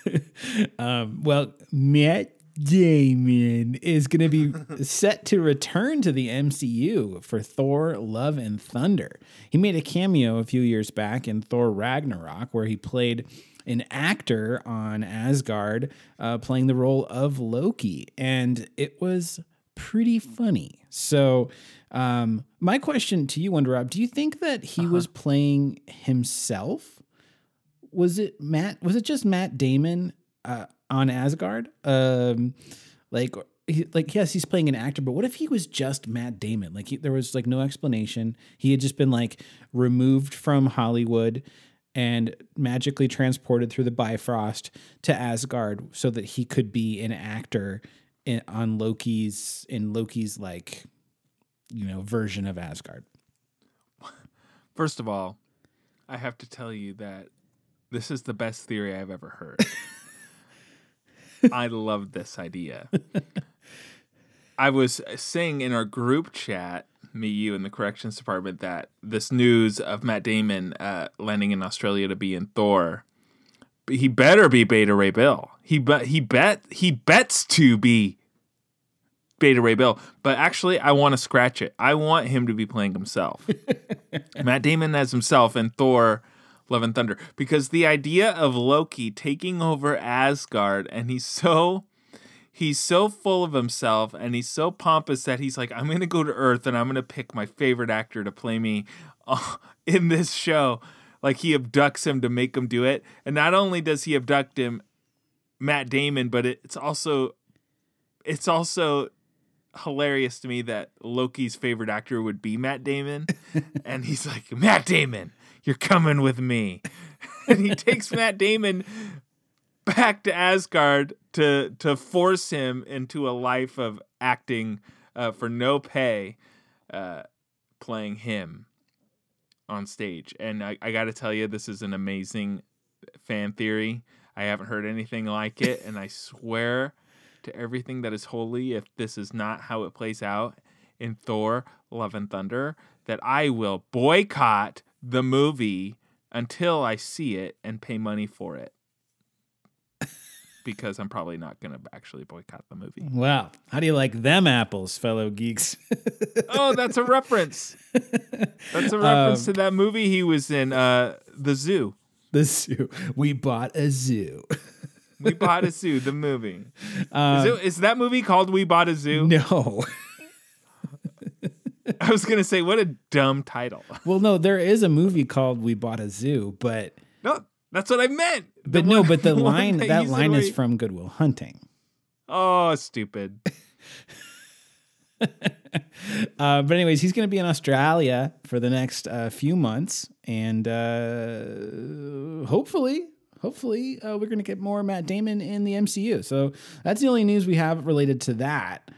it. Um, well, Matt Damon is going to be set to return to the M C U for Thor, Love, and Thunder. He made a cameo a few years back in Thor Ragnarok, where he played an actor on Asgard, uh, playing the role of Loki. And it was pretty funny. So um, my question to you, WonderRob, do you think that he uh-huh. was playing himself? Was it Matt? Was it just Matt Damon uh, on Asgard? Um, like, he, like, yes, he's playing an actor, but what if he was just Matt Damon? Like, he, there was like no explanation. He had just been like removed from Hollywood and magically transported through the Bifrost to Asgard so that he could be an actor in, on Loki's in Loki's like, you know, version of Asgard. First of all, I have to tell you that this is the best theory I've ever heard. I love this idea. I was saying in our group chat, me, you, and the corrections department, that this news of Matt Damon uh, landing in Australia to be in Thor, he better be Beta Ray Bill. He bet he bet he bets to be Beta Ray Bill. But actually, I want to scratch it. I want him to be playing himself. Matt Damon as himself in Thor Love and Thunder, because the idea of Loki taking over Asgard, and he's so he's so full of himself and he's so pompous that he's like, I'm going to go to Earth and I'm going to pick my favorite actor to play me in this show. Like, he abducts him to make him do it. And not only does he abduct him, Matt Damon, but it, it's also it's also hilarious to me that Loki's favorite actor would be Matt Damon. And he's like, Matt Damon, you're coming with me. And he takes Matt Damon back to Asgard to to force him into a life of acting uh, for no pay, uh, playing him on stage. And I, I got to tell you, this is an amazing fan theory. I haven't heard anything like it. And I swear to everything that is holy, if this is not how it plays out in Thor, Love and Thunder, that I will boycott the movie until I see it and pay money for it, because I'm probably not going to actually boycott the movie. Wow. How do you like them apples, fellow geeks? Oh, that's a reference. That's a reference um, to that movie he was in, uh, The Zoo. The Zoo. We bought a zoo. We bought a zoo, the movie. Um, is, it, is that movie called We Bought a Zoo? No. I was going to say, what a dumb title. Well, no, there is a movie called We Bought a Zoo, but... No, that's what I meant. But the no, one, but the, the line, that, that line is from Good Will Hunting. Oh, stupid. uh, but anyways, he's going to be in Australia for the next uh, few months. And uh, hopefully, hopefully uh, we're going to get more Matt Damon in the M C U. So that's the only news we have related to that.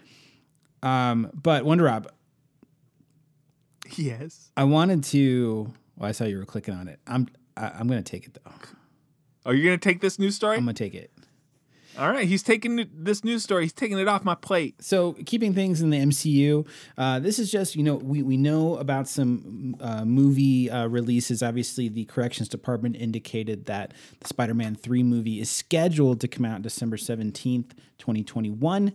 Um, but WonderRob... Yes. I wanted to. Well, I saw you were clicking on it. I'm. I, I'm gonna take it though. Are you gonna take this news story? I'm gonna take it. All right. He's taking this news story. He's taking it off my plate. So keeping things in the M C U. Uh, this is just, you know, we we know about some uh, movie uh, releases. Obviously, the corrections department indicated that the Spider-Man three movie is scheduled to come out December seventeenth, twenty twenty-one.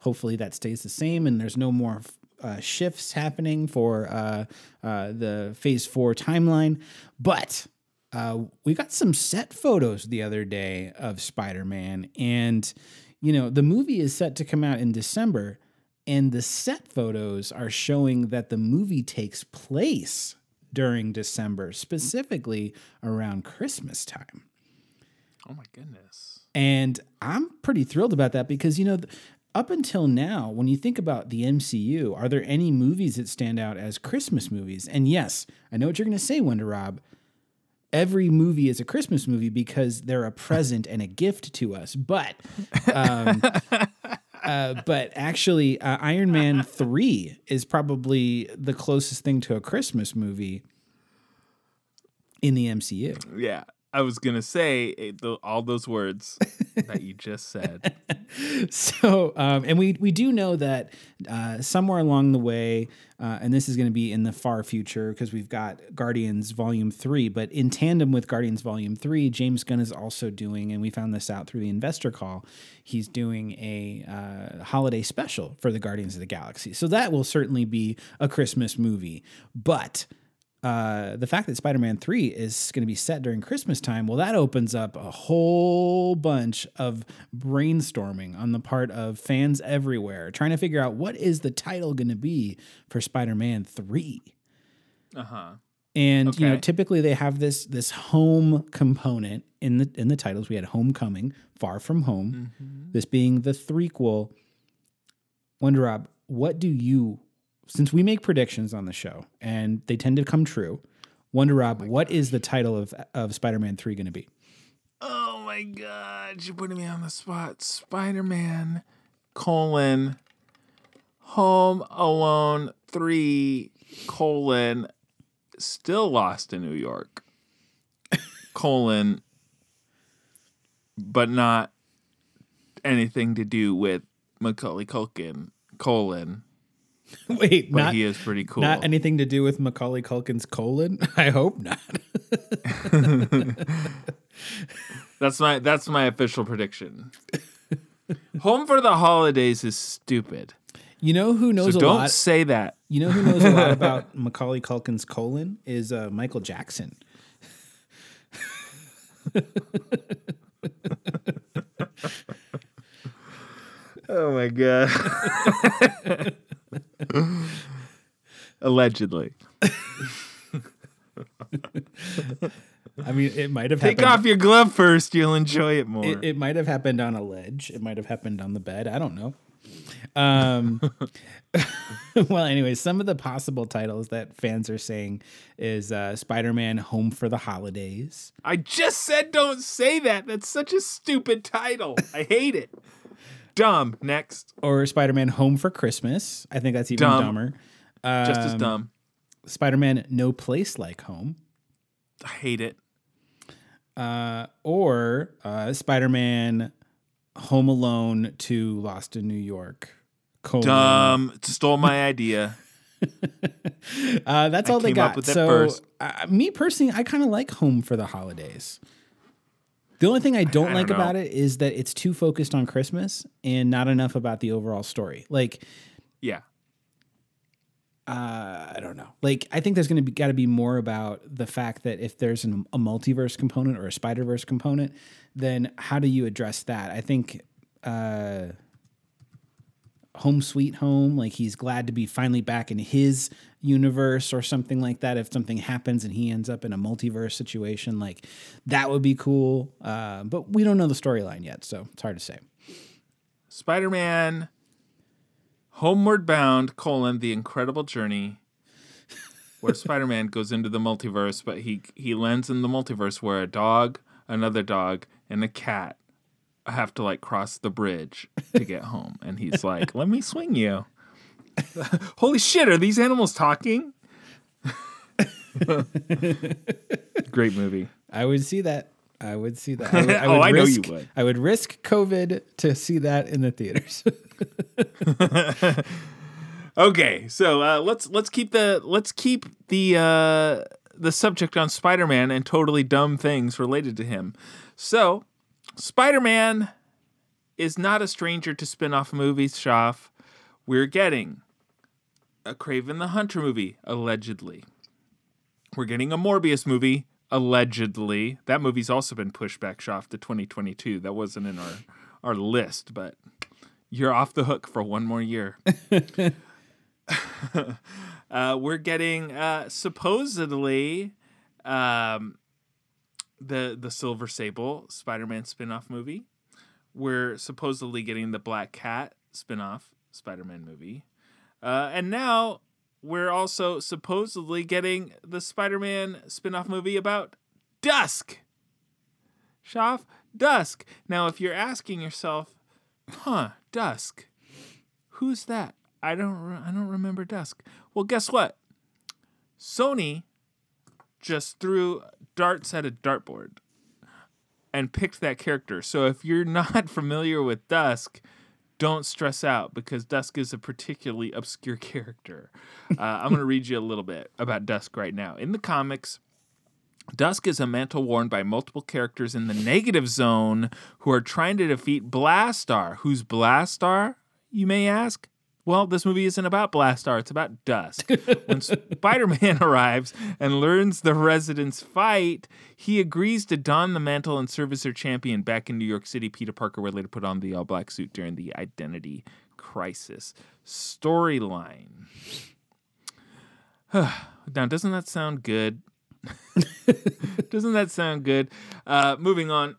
Hopefully, that stays the same, and there's no more F- Uh, shifts happening for uh, uh, the phase four timeline. But uh, we got some set photos the other day of Spider-Man, and, you know, the movie is set to come out in December, and the set photos are showing that the movie takes place during December, specifically around Christmas time. Oh my goodness. And I'm pretty thrilled about that because, you know, th- up until now, when you think about the M C U, are there any movies that stand out as Christmas movies? And yes, I know what you're going to say, WonderRob. Every movie is a Christmas movie because they're a present and a gift to us. But, um, uh, but actually, uh, Iron Man three is probably the closest thing to a Christmas movie in the M C U. Yeah. I was going to say all those words that you just said. So, um, and we, we do know that uh, somewhere along the way, uh, and this is going to be in the far future because we've got Guardians Volume three, but in tandem with Guardians Volume three, James Gunn is also doing, and we found this out through the investor call, he's doing a uh, holiday special for the Guardians of the Galaxy. So that will certainly be a Christmas movie, but... uh, the fact that Spider-Man three is going to be set during Christmas time, well, that opens up a whole bunch of brainstorming on the part of fans everywhere, trying to figure out what is the title going to be for Spider-Man three. Uh-huh. And, okay. you know, typically they have this this home component in the in the titles. We had Homecoming, Far From Home, mm-hmm. this being the threequel. WonderRob, what do you, since we make predictions on the show and they tend to come true, WonderRob, oh what gosh. is the title of, of Spider-Man three going to be? Oh my God, you're putting me on the spot. Spider-Man colon Home Alone three colon Still Lost in New York, colon, but not anything to do with Macaulay Culkin, colon. Wait, but not, he is pretty cool. Not anything to do with Macaulay Culkin's colon? I hope not. That's my that's my official prediction. Home for the Holidays is stupid. You know who knows so a lot? Don't say that. You know who knows a lot about Macaulay Culkin's colon is uh, Michael Jackson. Oh my God. Allegedly. I mean, it might have happened. Take off your glove first. You'll enjoy it more. It, it might have happened on a ledge. It might have happened on the bed. I don't know. Um, well, anyway, some of the possible titles that fans are saying is uh, Spider-Man Home for the Holidays. I just said don't say that. That's such a stupid title. I hate it. Dumb. Next. Or Spider-Man Home for Christmas. I think that's even dumb. dumber. Um, just as dumb. Spider-Man No Place Like Home. I hate it. Uh, or uh, Spider-Man Home Alone two Lost in New York. Colon. Dumb. Stole my idea. uh, that's I all they got. So uh, me personally, I kind of like Home for the Holidays. The only thing I don't, I, I don't like know. about it is that it's too focused on Christmas and not enough about the overall story. Like, yeah. Uh, I don't know. Like, I think there's going to be got to be more about the fact that if there's an, a multiverse component or a Spider-Verse component, then how do you address that? I think uh, Home Sweet Home, like he's glad to be finally back in his universe or something like that. If something happens and he ends up in a multiverse situation, like that would be cool. Uh, but we don't know the storyline yet, so it's hard to say. Spider-Man Homeward Bound, colon, The Incredible Journey, where Spider-Man goes into the multiverse, but he, he lands in the multiverse where a dog, another dog, and a cat have to, like, cross the bridge to get home. And he's like, let me swing you. Holy shit, are these animals talking? Great movie. I would see that. I would see that. I would, I would oh, I risk, know you would. I would risk COVID to see that in the theaters. Okay, so uh, let's let's keep the let's keep the uh, the subject on Spider-Man and totally dumb things related to him. So, Spider-Man is not a stranger to spin-off movies, Shoff. We're getting a Kraven the Hunter movie, allegedly. We're getting a Morbius movie. Allegedly, that movie's also been pushed back, Shoff, to twenty twenty-two. That wasn't in our, our list, but you're off the hook for one more year. uh, we're getting uh, supposedly um, the the Silver Sable Spider-Man spinoff movie. We're supposedly getting the Black Cat spinoff Spider-Man movie, uh, and now. We're also supposedly getting the Spider-Man spin-off movie about Dusk. Shoff, Dusk. Now, if you're asking yourself, huh, Dusk, who's that? I don't re- I don't remember Dusk. Well, guess what? Sony just threw darts at a dartboard and picked that character. So if you're not familiar with Dusk, don't stress out because Dusk is a particularly obscure character. Uh, I'm going to read you a little bit about Dusk right now. In the comics, Dusk is a mantle worn by multiple characters in the Negative Zone who are trying to defeat Blastar. Who's Blastar, you may ask? Well, this movie isn't about Blastar. It's about dust. When Spider-Man arrives and learns the residents fight, he agrees to don the mantle and serve as their champion. Back in New York City, Peter Parker would later put on the all-black suit during the identity crisis storyline. Now, doesn't that sound good? doesn't that sound good? Uh, moving on.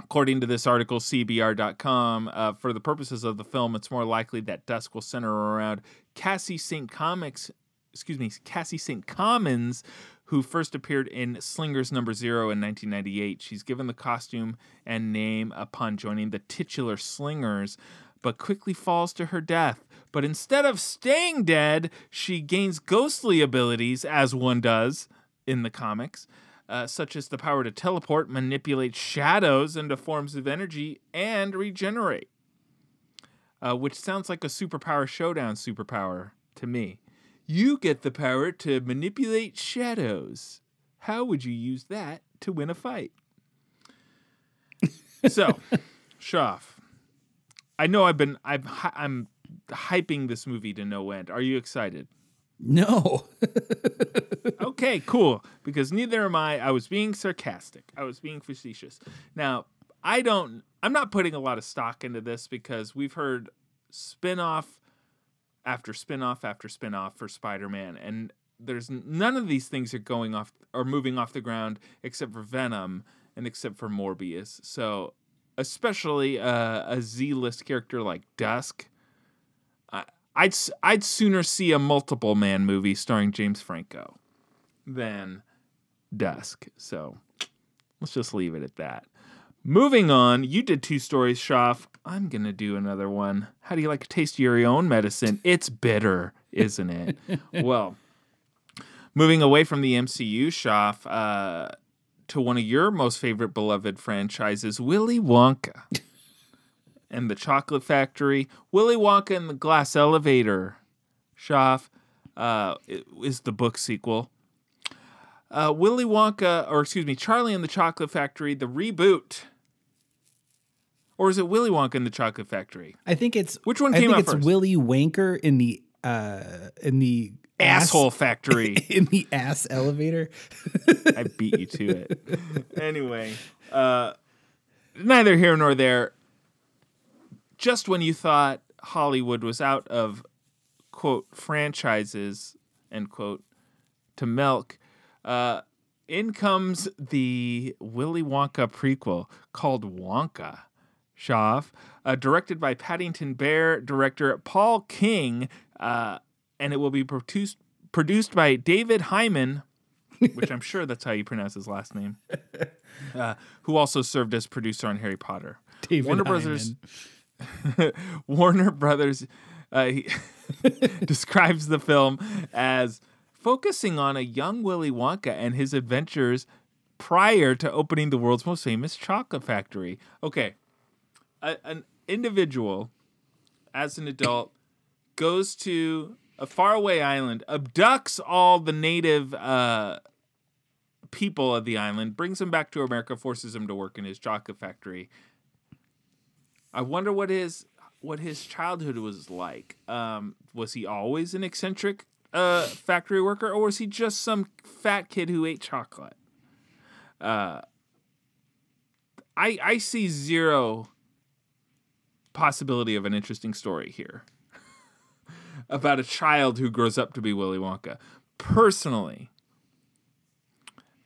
According to this article, C B R dot com, uh, for the purposes of the film, it's more likely that Dusk will center around Cassie Saint Comics, excuse me, Cassie Saint Commons, who first appeared in Slingers Number Zero in nineteen ninety-eight. She's given the costume and name upon joining the titular Slingers, but quickly falls to her death. But instead of staying dead, she gains ghostly abilities, as one does in the comics. Uh, such as the power to teleport, manipulate shadows into forms of energy, and regenerate. Uh, which sounds like a Superpower Showdown superpower to me. You get the power to manipulate shadows. How would you use that to win a fight? So, Shoff, I know I've been I'm I'm hyping this movie to no end. Are you excited? No. Okay, cool. Because neither am I. I was being sarcastic. I was being facetious. Now, I don't, I'm not putting a lot of stock into this because we've heard spin-off after spin-off after spin-off for Spider-Man. And there's none of these things are going off or moving off the ground except for Venom and except for Morbius. So, especially uh, a Z-list character like Dusk. I'd I'd sooner see a multiple man movie starring James Franco than Dusk. So let's just leave it at that. Moving on, you did two stories, Shoff. I'm going to do another one. How do you like a taste of your own medicine? It's bitter, isn't it? Well, moving away from the M C U, Shoff, uh, to one of your most favorite beloved franchises, Willy Wonka. And the Chocolate Factory, Willy Wonka and the Glass Elevator, Shoff, uh, is the book sequel. Uh, Willy Wonka, or excuse me, Charlie and the Chocolate Factory, the reboot. Or is it Willy Wonka and the Chocolate Factory? I think it's... Which one came out first? I think it's Willy Wanker in the... Uh, in the Asshole ass, Factory. In the ass elevator. I beat you to it. Anyway, uh, neither here nor there. Just when you thought Hollywood was out of, quote, franchises, end quote, to milk, uh, in comes the Willy Wonka prequel called Wonka, Shoff, uh, directed by Paddington Bear director Paul King, uh, and it will be produced produced by David Hyman, which I'm sure that's how you pronounce his last name, uh, who also served as producer on Harry Potter. David Warner Hyman. Brothers. Warner Brothers uh, he describes the film as focusing on a young Willy Wonka and his adventures prior to opening the world's most famous chocolate factory. Okay, a, an individual, as an adult, goes to a faraway island, abducts all the native uh, people of the island, brings them back to America, forces them to work in his chocolate factory. I wonder what his what his childhood was like. Um, was he always an eccentric uh, factory worker, or was he just some fat kid who ate chocolate? Uh, I I see zero possibility of an interesting story here about a child who grows up to be Willy Wonka. Personally,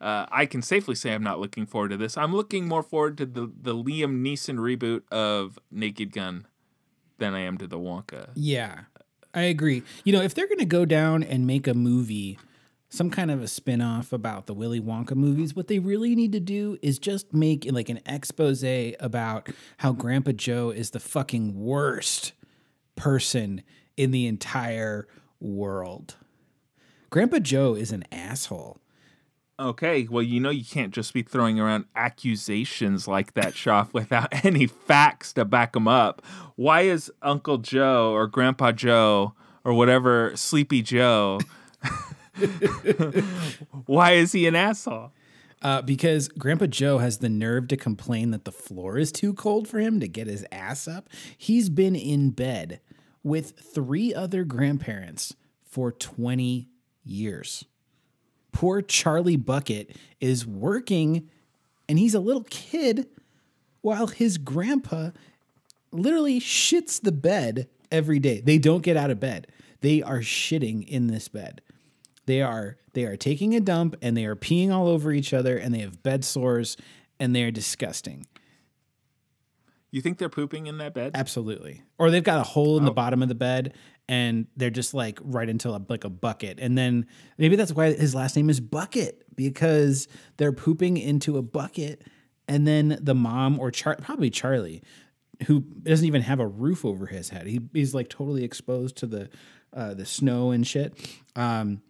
Uh, I can safely say I'm not looking forward to this. I'm looking more forward to the, the Liam Neeson reboot of Naked Gun than I am to the Wonka. Yeah, I agree. You know, if they're going to go down and make a movie, some kind of a spinoff about the Willy Wonka movies, what they really need to do is just make like an expose about how Grandpa Joe is the fucking worst person in the entire world. Grandpa Joe is an asshole. Okay, well, you know you can't just be throwing around accusations like that, Shoff, without any facts to back them up. Why is Uncle Joe or Grandpa Joe or whatever, Sleepy Joe, why is he an asshole? Uh, because Grandpa Joe has the nerve to complain that the floor is too cold for him to get his ass up. He's been in bed with three other grandparents for twenty years. Poor Charlie Bucket is working, and he's a little kid, while his grandpa literally shits the bed every day. They don't get out of bed. They are shitting in this bed. They are they are taking a dump, and they are peeing all over each other, and they have bed sores, and they are disgusting. You think they're pooping in that bed? Absolutely. Or they've got a hole in oh. the bottom of the bed, and they're just like right into a, like a bucket. And then maybe that's why his last name is Bucket, because they're pooping into a bucket. And then the mom, or Char- probably Charlie, who doesn't even have a roof over his head. He, he's like totally exposed to the uh, the snow and shit. Um,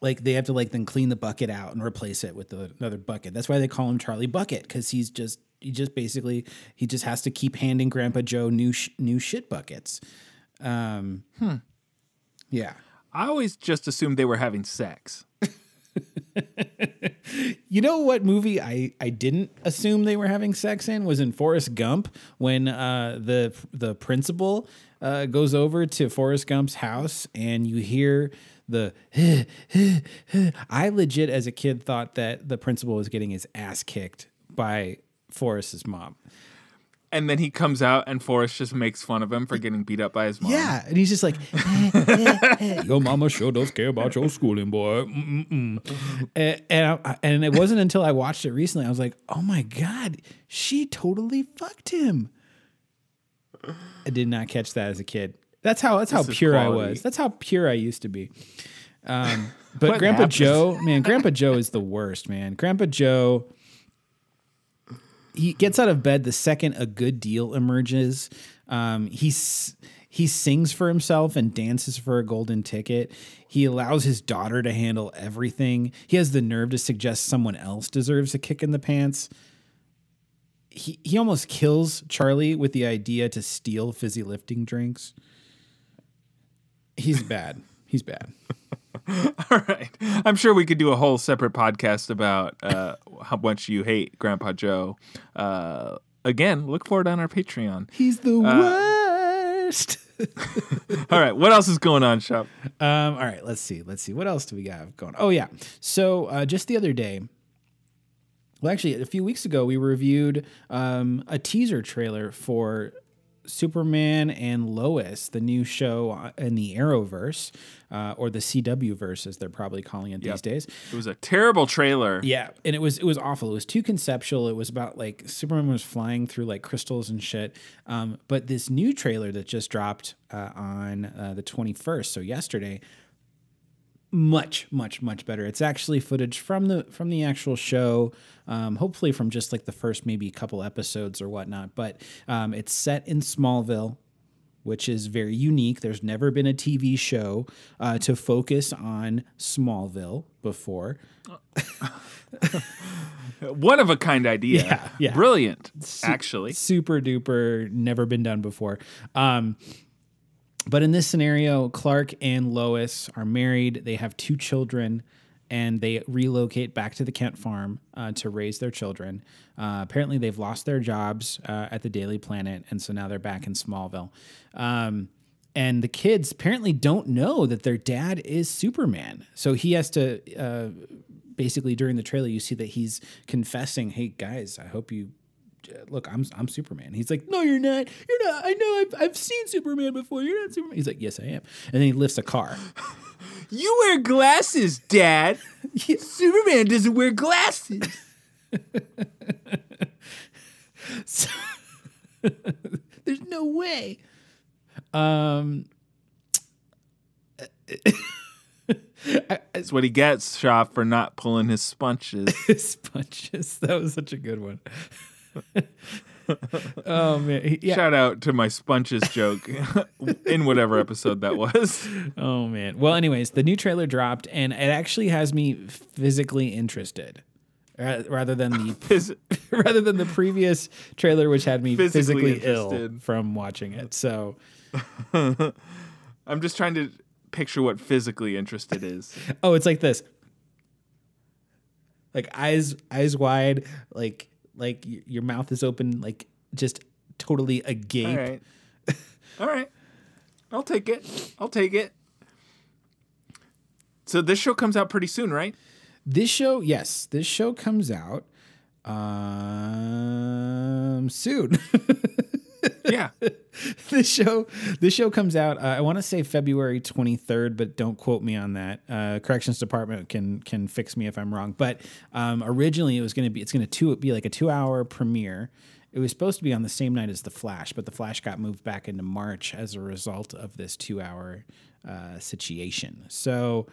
like they have to like then clean the bucket out and replace it with the, another bucket. That's why they call him Charlie Bucket, because he's just he just basically he just has to keep handing Grandpa Joe new sh- new shit buckets. Um, hmm. Yeah, I always just assumed they were having sex. You know what movie I, I didn't assume they were having sex in was in Forrest Gump, when uh, the the principal uh, goes over to Forrest Gump's house and you hear the eh, eh, eh. I legit as a kid thought that the principal was getting his ass kicked by Forrest's mom. And then he comes out and Forrest just makes fun of him for getting beat up by his mom. Yeah, and he's just like, eh, eh, eh. Your mama sure does care about your schooling, boy. Mm-mm. And and, I, and it wasn't until I watched it recently, I was like, oh my God, she totally fucked him. I did not catch that as a kid. That's how that's this how pure quality. I was. That's how pure I used to be. Um, but Grandpa happens? Joe, man, Grandpa Joe is the worst, man. Grandpa Joe... He gets out of bed the second a good deal emerges. Um, he he sings for himself and dances for a golden ticket. He allows his daughter to handle everything. He has the nerve to suggest someone else deserves a kick in the pants. He he almost kills Charlie with the idea to steal fizzy lifting drinks. He's bad. He's bad. All right. I'm sure we could do a whole separate podcast about uh, how much you hate Grandpa Joe. Uh, again, look for it on our Patreon. He's the uh, worst. All right. What else is going on, Shoff? Um, all right. Let's see. Let's see. What else do we got going on? Oh, yeah. So uh, just the other day, well, actually, a few weeks ago, we reviewed um, a teaser trailer for Superman and Lois, the new show in the Arrowverse, uh, or the C W verse, as they're probably calling it yep. these days. It was a terrible trailer. Yeah, and it was it was awful. It was too conceptual. It was about like Superman was flying through like crystals and shit. Um, but this new trailer that just dropped uh, on uh, the twenty-first, so yesterday, much much much better. It's actually footage from the from the actual show, um hopefully from just like the first maybe couple episodes or whatnot, but um it's set in Smallville, which is very unique. There's never been a T V show uh to focus on Smallville before. One of a kind idea. Yeah, yeah. Brilliant. Su- actually super duper, never been done before. um But in this scenario, Clark and Lois are married. They have two children, and they relocate back to the Kent farm uh, to raise their children. Uh, apparently, they've lost their jobs uh, at the Daily Planet, and so now they're back in Smallville. Um, and the kids apparently don't know that their dad is Superman. So he has to, uh, basically during the trailer, you see that he's confessing, hey, guys, I hope you... Look, I'm I'm Superman. He's like, no, you're not. You're not. I know. I've I've seen Superman before. You're not Superman. He's like, yes, I am. And then he lifts a car. You wear glasses, Dad. Yeah. Superman doesn't wear glasses. So, there's no way. Um. I, That's what he gets, Shoff, for not pulling his sponges. His sponges. That was such a good one. Oh man! Yeah. Shout out to my sponges joke in whatever episode that was. Oh man! Well, anyways, the new trailer dropped, and it actually has me physically interested, uh, rather than the Phys- rather than the previous trailer, which had me physically, physically ill from watching it. So, I'm just trying to picture what physically interested is. Oh, it's like this, like eyes eyes wide, like. Like your mouth is open, like just totally agape. All right. All right. I'll take it. I'll take it. So this show comes out pretty soon, right? This show, yes. This show comes out um, soon. Yeah. This show this show comes out, uh, I want to say February twenty-third, but don't quote me on that. Uh, Corrections Department can can fix me if I'm wrong. But um, originally it was going to be, it's going to be like a two-hour premiere. It was supposed to be on the same night as The Flash, but The Flash got moved back into March as a result of this two-hour uh, situation. So...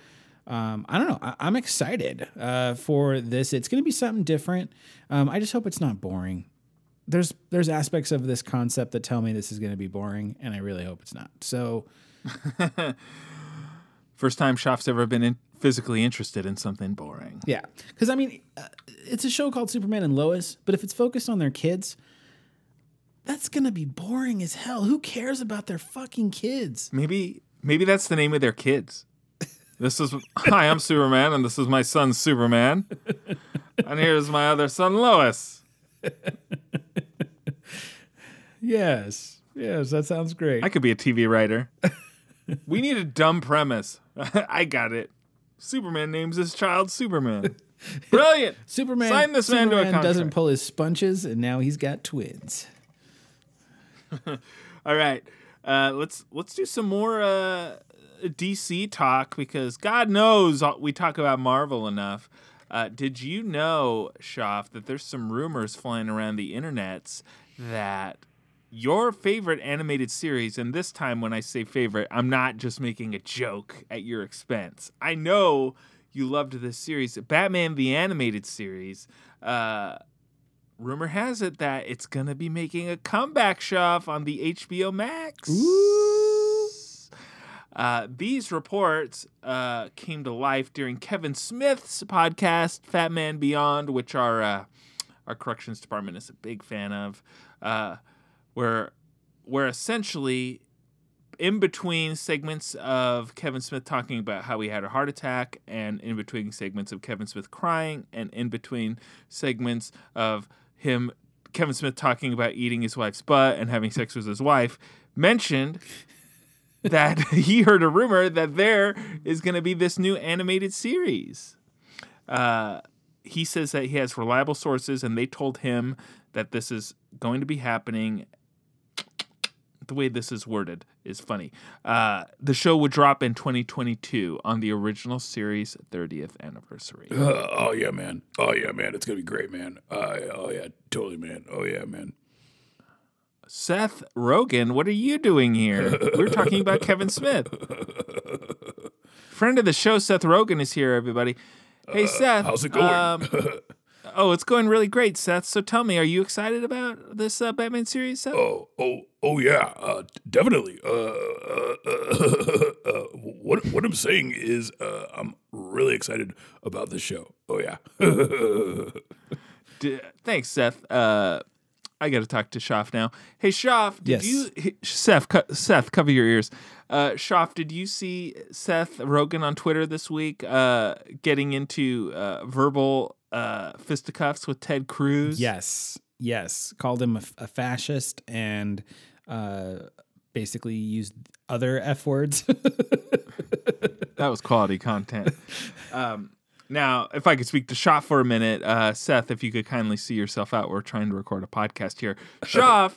Um, I don't know. I, I'm excited uh, for this. It's going to be something different. Um, I just hope it's not boring. There's there's aspects of this concept that tell me this is going to be boring, and I really hope it's not. So, first time Shoff's ever been in, physically interested in something boring. Yeah, because I mean, uh, it's a show called Superman and Lois, but if it's focused on their kids, that's going to be boring as hell. Who cares about their fucking kids? Maybe maybe that's the name of their kids. This is, hi, I'm Superman, and this is my son, Superman. And here's my other son, Lois. Yes. Yes, that sounds great. I could be a T V writer. We need a dumb premise. I got it. Superman names his child Superman. Brilliant. Superman, Sign this Superman man to a contract. Doesn't pull his sponges, and now he's got twins. All right. Uh, let's, let's do some more... Uh, D C talk, because God knows we talk about Marvel enough. Uh, did you know, Shoff, that there's some rumors flying around the internets that your favorite animated series, and this time when I say favorite, I'm not just making a joke at your expense. I know you loved this series, Batman the Animated Series. Uh, rumor has it that it's going to be making a comeback, Shoff, on the H B O Max. Ooh. Uh, these reports uh, came to life during Kevin Smith's podcast, Fat Man Beyond, which our, uh, our corrections department is a big fan of, uh, where, where essentially in between segments of Kevin Smith talking about how he had a heart attack, and in between segments of Kevin Smith crying, and in between segments of him, Kevin Smith talking about eating his wife's butt and having sex with his wife, mentioned... that he heard a rumor that there is going to be this new animated series. Uh, he says that he has reliable sources, and they told him that this is going to be happening. The way this is worded is funny. Uh, the show would drop in twenty twenty-two on the original series' thirtieth anniversary. Uh, oh, yeah, man. Oh, yeah, man. It's going to be great, man. Uh, oh, yeah. Totally, man. Oh, yeah, man. Seth Rogen, what are you doing here? We're talking about Kevin Smith. Friend of the show, Seth Rogen is here, everybody. Hey, uh, Seth. How's it going? Um, oh, it's going really great, Seth. So tell me, are you excited about this uh, Batman series, Seth? Oh, oh, oh yeah, uh, definitely. Uh, uh, uh, uh, what what I'm saying is uh, I'm really excited about this show. Oh, yeah. D- Thanks, Seth. Uh I got to talk to Shoff now. Hey, Shoff, did yes. you... Seth, co- Seth, cover your ears. Uh, Shoff, did you see Seth Rogen on Twitter this week uh, getting into uh, verbal uh, fisticuffs with Ted Cruz? Yes, yes. Called him a, a fascist and uh, basically used other F words. That was quality content. Um Now, if I could speak to Shoff for a minute, uh, Seth, if you could kindly see yourself out. We're trying to record a podcast here. Shoff!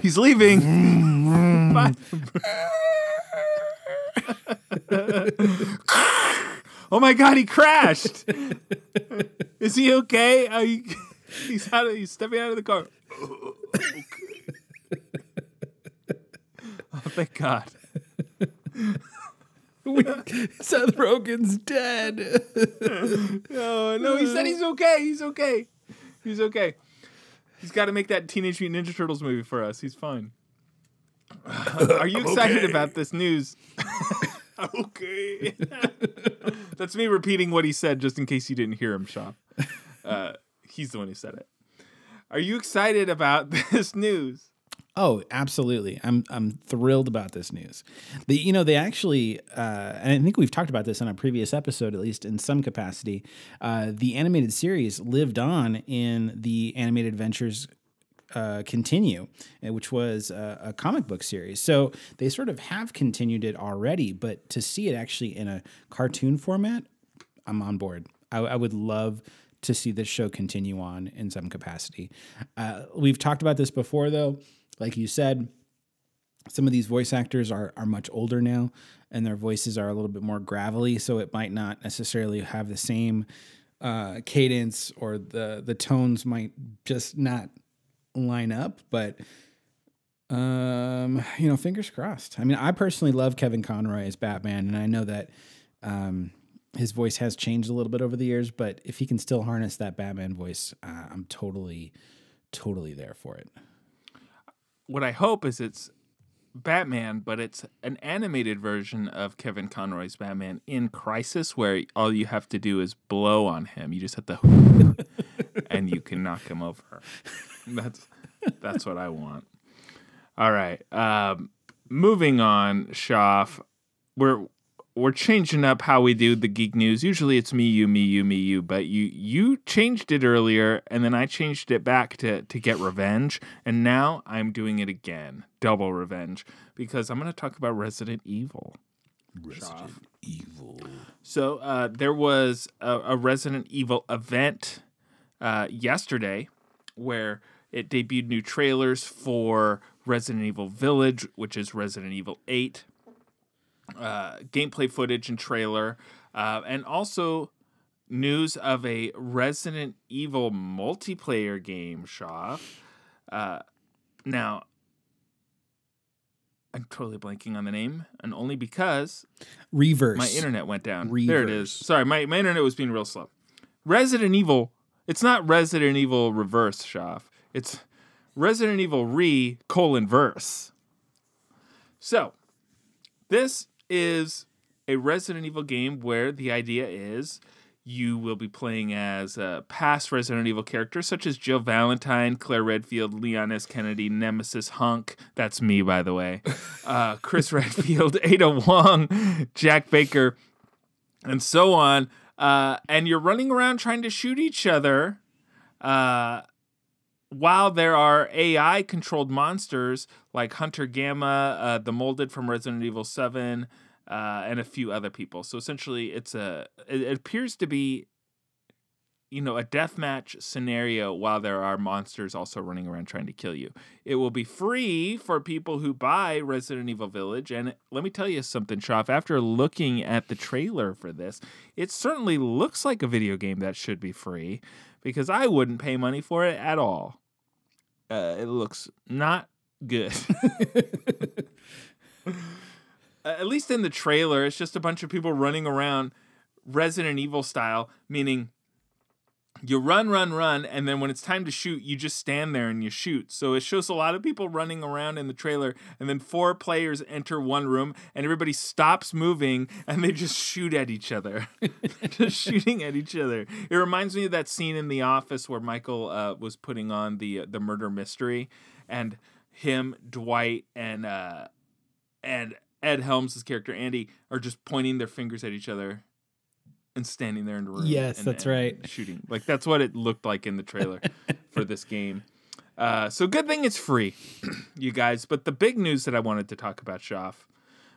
He's leaving. Bye. Oh, my God, he crashed. Is he okay? Are you... he's, out of... he's stepping out of the car. Okay. Oh, thank God. we, Seth Rogen's dead. no, no, he said he's okay. He's okay. He's okay. He's got to make that Teenage Mutant Ninja Turtles movie for us. He's fine. Uh, are you I'm excited okay. about this news? Okay. That's me repeating what he said just in case you didn't hear him, Shoff. Uh, he's the one who said it. Are you excited about this news? Oh, absolutely. I'm I'm thrilled about this news. The, you know, they actually, uh, and I think we've talked about this on a previous episode, at least in some capacity, uh, the animated series lived on in the Animated Adventures uh, continue, which was a, a comic book series. So they sort of have continued it already, but to see it actually in a cartoon format, I'm on board. I, I would love to see this show continue on in some capacity. Uh, we've talked about this before, though. Like you said, some of these voice actors are, are much older now, and their voices are a little bit more gravelly, so it might not necessarily have the same uh, cadence, or the, the tones might just not line up. But, um, you know, fingers crossed. I mean, I personally love Kevin Conroy as Batman, and I know that um, his voice has changed a little bit over the years, but if he can still harness that Batman voice, uh, I'm totally, totally there for it. What I hope is it's Batman, but it's an animated version of Kevin Conroy's Batman in Crisis, where all you have to do is blow on him. You just have to, and you can knock him over. That's that's what I want. All right, um, moving on, Shoff. We're we're changing up how we do the geek news. Usually it's me, you, me, you, me, you, but you you changed it earlier, and then I changed it back to to get revenge, and now I'm doing it again. Double revenge, because I'm going to talk about Resident Evil. Resident Shoff. Evil. So uh, there was a, a Resident Evil event uh, yesterday where it debuted new trailers for Resident Evil Village, which is Resident Evil eight. Uh, gameplay footage and trailer, uh, and also news of a Resident Evil multiplayer game, Shoff. Uh, now... I'm totally blanking on the name, and only because Reverse. My internet went down. Reverse. There it is. Sorry, my, my internet was being real slow. Resident Evil. It's not Resident Evil Reverse, Shoff. It's Resident Evil Re colon verse. So this is a Resident Evil game where the idea is you will be playing as uh, past Resident Evil characters such as Jill Valentine, Claire Redfield, Leon S. Kennedy, Nemesis Hunk. That's me, by the way. Uh, Chris Redfield, Ada Wong, Jack Baker, and so on. Uh, and you're running around trying to shoot each other uh, while there are A I-controlled monsters like Hunter Gamma, uh, the Molded from Resident Evil seven, Uh, and a few other people. So essentially, it's a it appears to be, you know, a deathmatch scenario while there are monsters also running around trying to kill you. It will be free for people who buy Resident Evil Village. And let me tell you something, Shoff. After looking at the trailer for this, it certainly looks like a video game that should be free, because I wouldn't pay money for it at all. Uh, it looks not good. At least in the trailer, it's just a bunch of people running around Resident Evil style, meaning you run, run, run, and then when it's time to shoot, you just stand there and you shoot. So it shows a lot of people running around in the trailer, and then four players enter one room, and everybody stops moving, and they just shoot at each other. Just shooting at each other. It reminds me of that scene in The Office where Michael uh, was putting on the, the murder mystery, and him, Dwight, and uh, and... Ed Helms' character, Andy, are just pointing their fingers at each other and standing there in the room. Yes, and, that's and right. Shooting. Like, that's what it looked like in the trailer for this game. Uh, so good thing it's free, you guys. But the big news that I wanted to talk about, Shoff,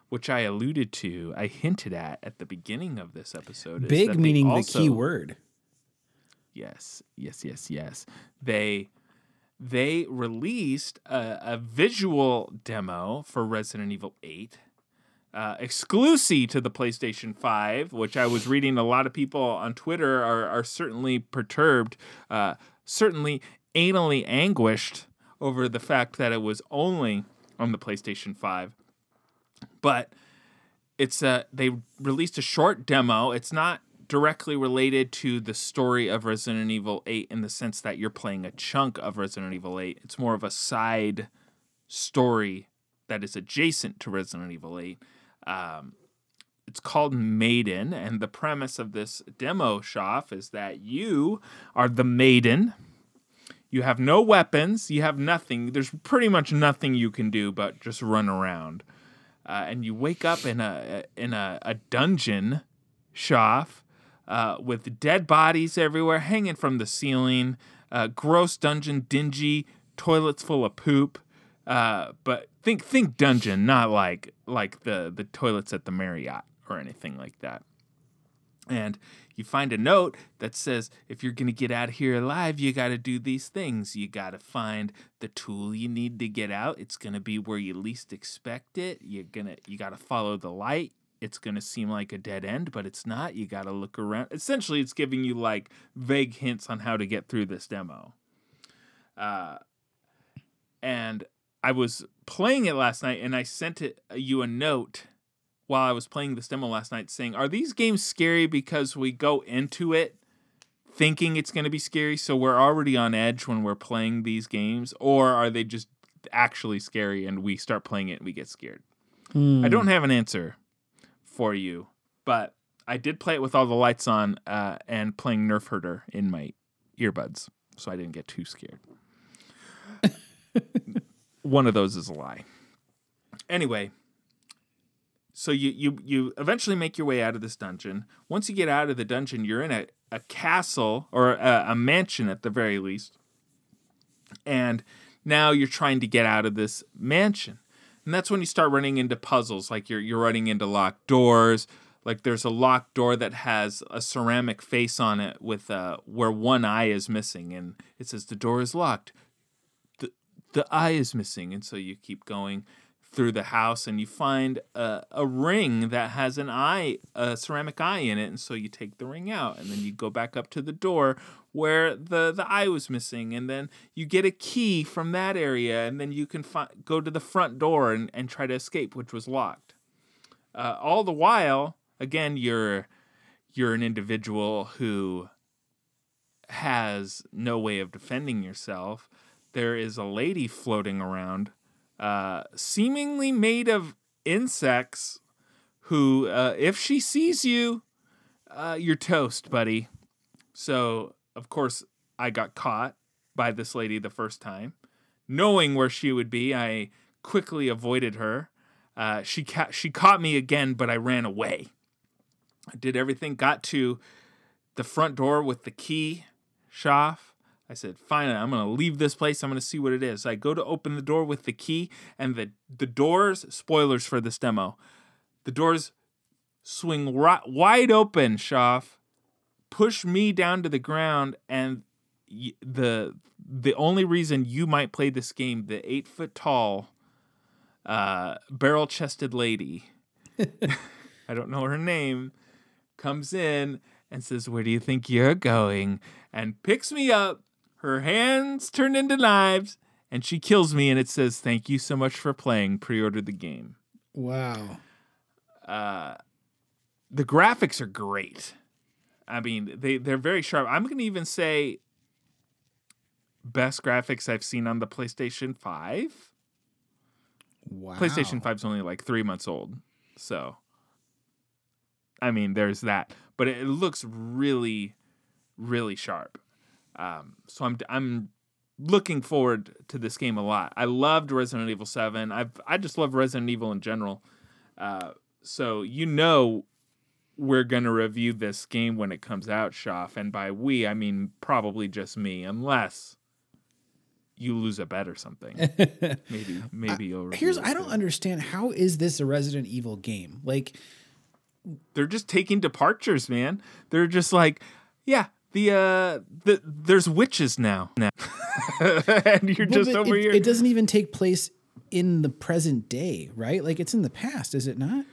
which I alluded to, I hinted at at the beginning of this episode. Big is that meaning also, the key word. Yes, yes, yes, yes. They... They released a, a visual demo for Resident Evil eight, uh, exclusive to the PlayStation five, which I was reading a lot of people on Twitter are, are certainly perturbed, uh, certainly anally anguished over the fact that it was only on the PlayStation five. But it's a, they released a short demo. It's not directly related to the story of Resident Evil eight in the sense that you're playing a chunk of Resident Evil eight. It's more of a side story that is adjacent to Resident Evil eight. Um, it's called Maiden, and the premise of this demo, Shoff, is that you are the Maiden. You have no weapons. You have nothing. There's pretty much nothing you can do but just run around. Uh, and you wake up in a in a, a dungeon, Shoff, Uh, with dead bodies everywhere, hanging from the ceiling, uh, gross dungeon, dingy, toilets full of poop. Uh, but think think dungeon, not like like the, the toilets at the Marriott or anything like that. And you find a note that says, if you're going to get out of here alive, you got to do these things. You got to find the tool you need to get out. It's going to be where you least expect it. You're gonna you got to follow the light. It's going to seem like a dead end, but it's not. You got to look around. Essentially, it's giving you like vague hints on how to get through this demo. Uh, and I was playing it last night, and I sent it, you a note while I was playing this demo last night saying, are these games scary because we go into it thinking it's going to be scary, so we're already on edge when we're playing these games, or are they just actually scary and we start playing it and we get scared? Mm. I don't have an answer for you, but I did play it with all the lights on uh, and playing Nerf Herder in my earbuds, so I didn't get too scared. One of those is a lie. Anyway, so you, you you eventually make your way out of this dungeon. Once you get out of the dungeon, you're in a, a castle or a, a mansion at the very least. And now you're trying to get out of this mansion. And that's when you start running into puzzles, like you're you're running into locked doors. Like there's a locked door that has a ceramic face on it with uh, where one eye is missing. And it says the door is locked. The, the eye is missing. And so you keep going through the house, and you find a, a ring that has an eye, a ceramic eye in it, and so you take the ring out, and then you go back up to the door where the, the eye was missing, and then you get a key from that area, and then you can fi- go to the front door and, and try to escape, which was locked. Uh, all the while, again, you're you're an individual who has no way of defending yourself. There is a lady floating around, Uh, seemingly made of insects who, uh, if she sees you, uh, you're toast, buddy. So, of course, I got caught by this lady the first time. Knowing where she would be, I quickly avoided her. Uh, she ca- she caught me again, but I ran away. I did everything, got to the front door with the key, Shoff. I said, fine, I'm going to leave this place. I'm going to see what it is. So I go to open the door with the key, and the, the doors, spoilers for this demo, the doors swing right, wide open, Shoff, push me down to the ground, and the the only reason you might play this game, the eight-foot-tall, uh, barrel-chested lady, I don't know her name, comes in and says, where do you think you're going? And picks me up. Her hands turned into knives, and she kills me, and it says, thank you so much for playing. Pre-order the game. Wow. Uh, the graphics are great. I mean, they, they're very sharp. I'm going to even say best graphics I've seen on the PlayStation five. Wow. PlayStation five is only like three months old. So, I mean, there's that. But it, it looks really, really sharp. Um, so I'm I'm looking forward to this game a lot. I loved Resident Evil seven. I've I just love Resident Evil in general. Uh, so you know we're gonna review this game when it comes out, Shoff. And by we, I mean probably just me, unless you lose a bet or something. maybe maybe you'll review Here's I don't game. understand, how is this a Resident Evil game? Like, they're just taking departures, man. They're just like, yeah. The uh, the there's witches now, now. and you're well, just over it, here. It doesn't even take place in the present day, right? Like, it's in the past, is it not?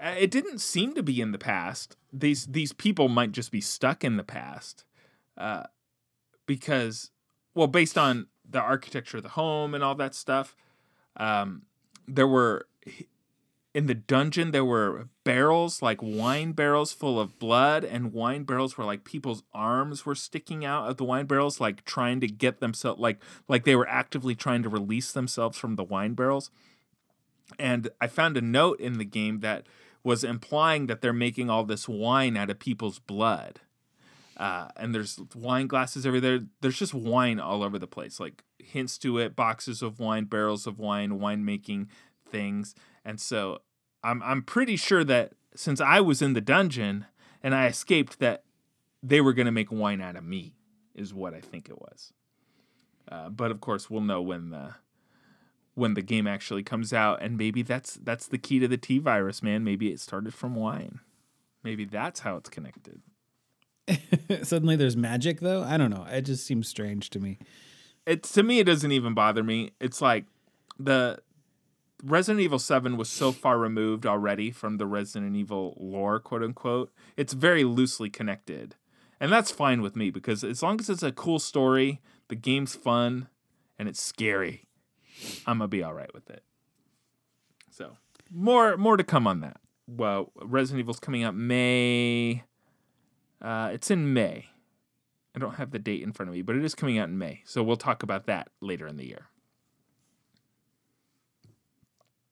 Uh, it didn't seem to be in the past. These these people might just be stuck in the past, uh, because, well, based on the architecture of the home and all that stuff, um, there were in the dungeon there were barrels, like wine barrels full of blood, and wine barrels where like people's arms were sticking out of the wine barrels, like trying to get themselves, like like they were actively trying to release themselves from the wine barrels. And I found a note in the game that was implying that they're making all this wine out of people's blood. Uh, and there's wine glasses everywhere. There's just wine all over the place, like hints to it, boxes of wine, barrels of wine, winemaking things. And so I'm I'm pretty sure that since I was in the dungeon and I escaped, that they were going to make wine out of me is what I think it was. Uh, but of course, we'll know when the when the game actually comes out, and maybe that's that's the key to the T virus, man. Maybe it started from wine. Maybe that's how it's connected. Suddenly, there's magic, though. I don't know. It just seems strange to me. It's to me, it doesn't even bother me. It's like the Resident Evil seven was so far removed already from the Resident Evil lore, quote unquote. It's very loosely connected. And that's fine with me, because as long as it's a cool story, the game's fun, and it's scary, I'm going to be all right with it. So more more to come on that. Well, Resident Evil's coming out May. Uh, it's in May. I don't have the date in front of me, but it is coming out in May. So we'll talk about that later in the year.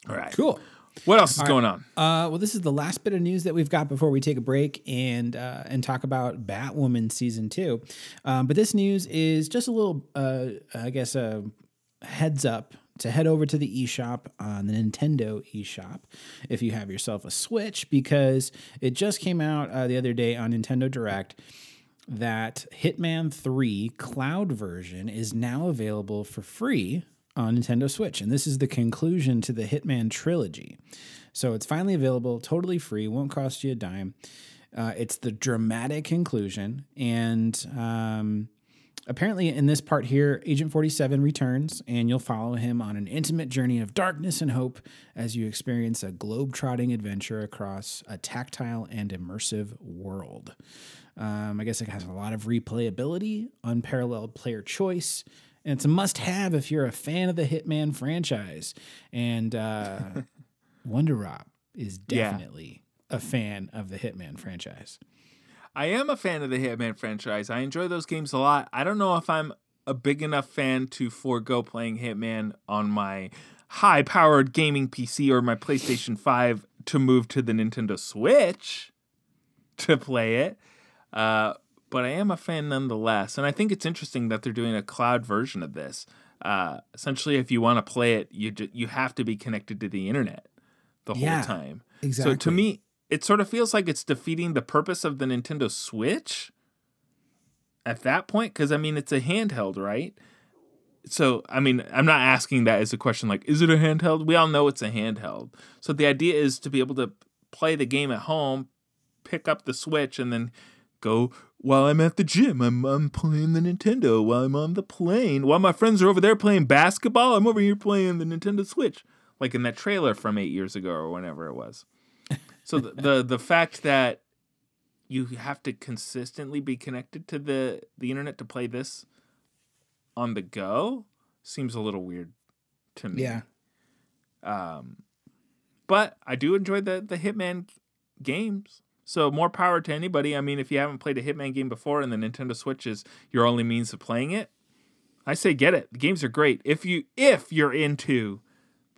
All right. Cool. What else is All going right. on? Uh, well, this is the last bit of news that we've got before we take a break and uh, and talk about Batwoman season two. Um, but this news is just a little, uh, I guess, a heads up to head over to the eShop on the Nintendo eShop if you have yourself a Switch, because it just came out uh, the other day on Nintendo Direct that Hitman three Cloud version is now available for free on Nintendo Switch, and this is the conclusion to the Hitman trilogy. So it's finally available, totally free, won't cost you a dime. Uh, it's the dramatic conclusion, and um, apparently in this part here, Agent forty-seven returns, and you'll follow him on an intimate journey of darkness and hope as you experience a globe-trotting adventure across a tactile and immersive world. Um, I guess it has a lot of replayability, unparalleled player choice, and it's a must-have if you're a fan of the Hitman franchise. And uh, WonderRob is definitely yeah. a fan of the Hitman franchise. I am a fan of the Hitman franchise. I enjoy those games a lot. I don't know if I'm a big enough fan to forego playing Hitman on my high-powered gaming P C or my PlayStation five to move to the Nintendo Switch to play it. Uh But I am a fan nonetheless, and I think it's interesting that they're doing a cloud version of this. Uh, essentially, if you want to play it, you ju- you have to be connected to the internet the whole yeah, time. Exactly. So to me, it sort of feels like it's defeating the purpose of the Nintendo Switch at that point, because I mean it's a handheld, right? So I mean I'm not asking that as a question like, is it a handheld? We all know it's a handheld. So the idea is to be able to play the game at home, pick up the Switch, and then go. While I'm at the gym, I'm I'm playing the Nintendo. While I'm on the plane, while my friends are over there playing basketball, I'm over here playing the Nintendo Switch, like in that trailer from eight years ago or whenever it was. So the the, the fact that you have to consistently be connected to the, the internet to play this on the go seems a little weird to me. Yeah. Um, but I do enjoy the the Hitman games. So more power to anybody. I mean, if you haven't played a Hitman game before and the Nintendo Switch is your only means of playing it, I say get it. The games are great. If, you, if you're if you into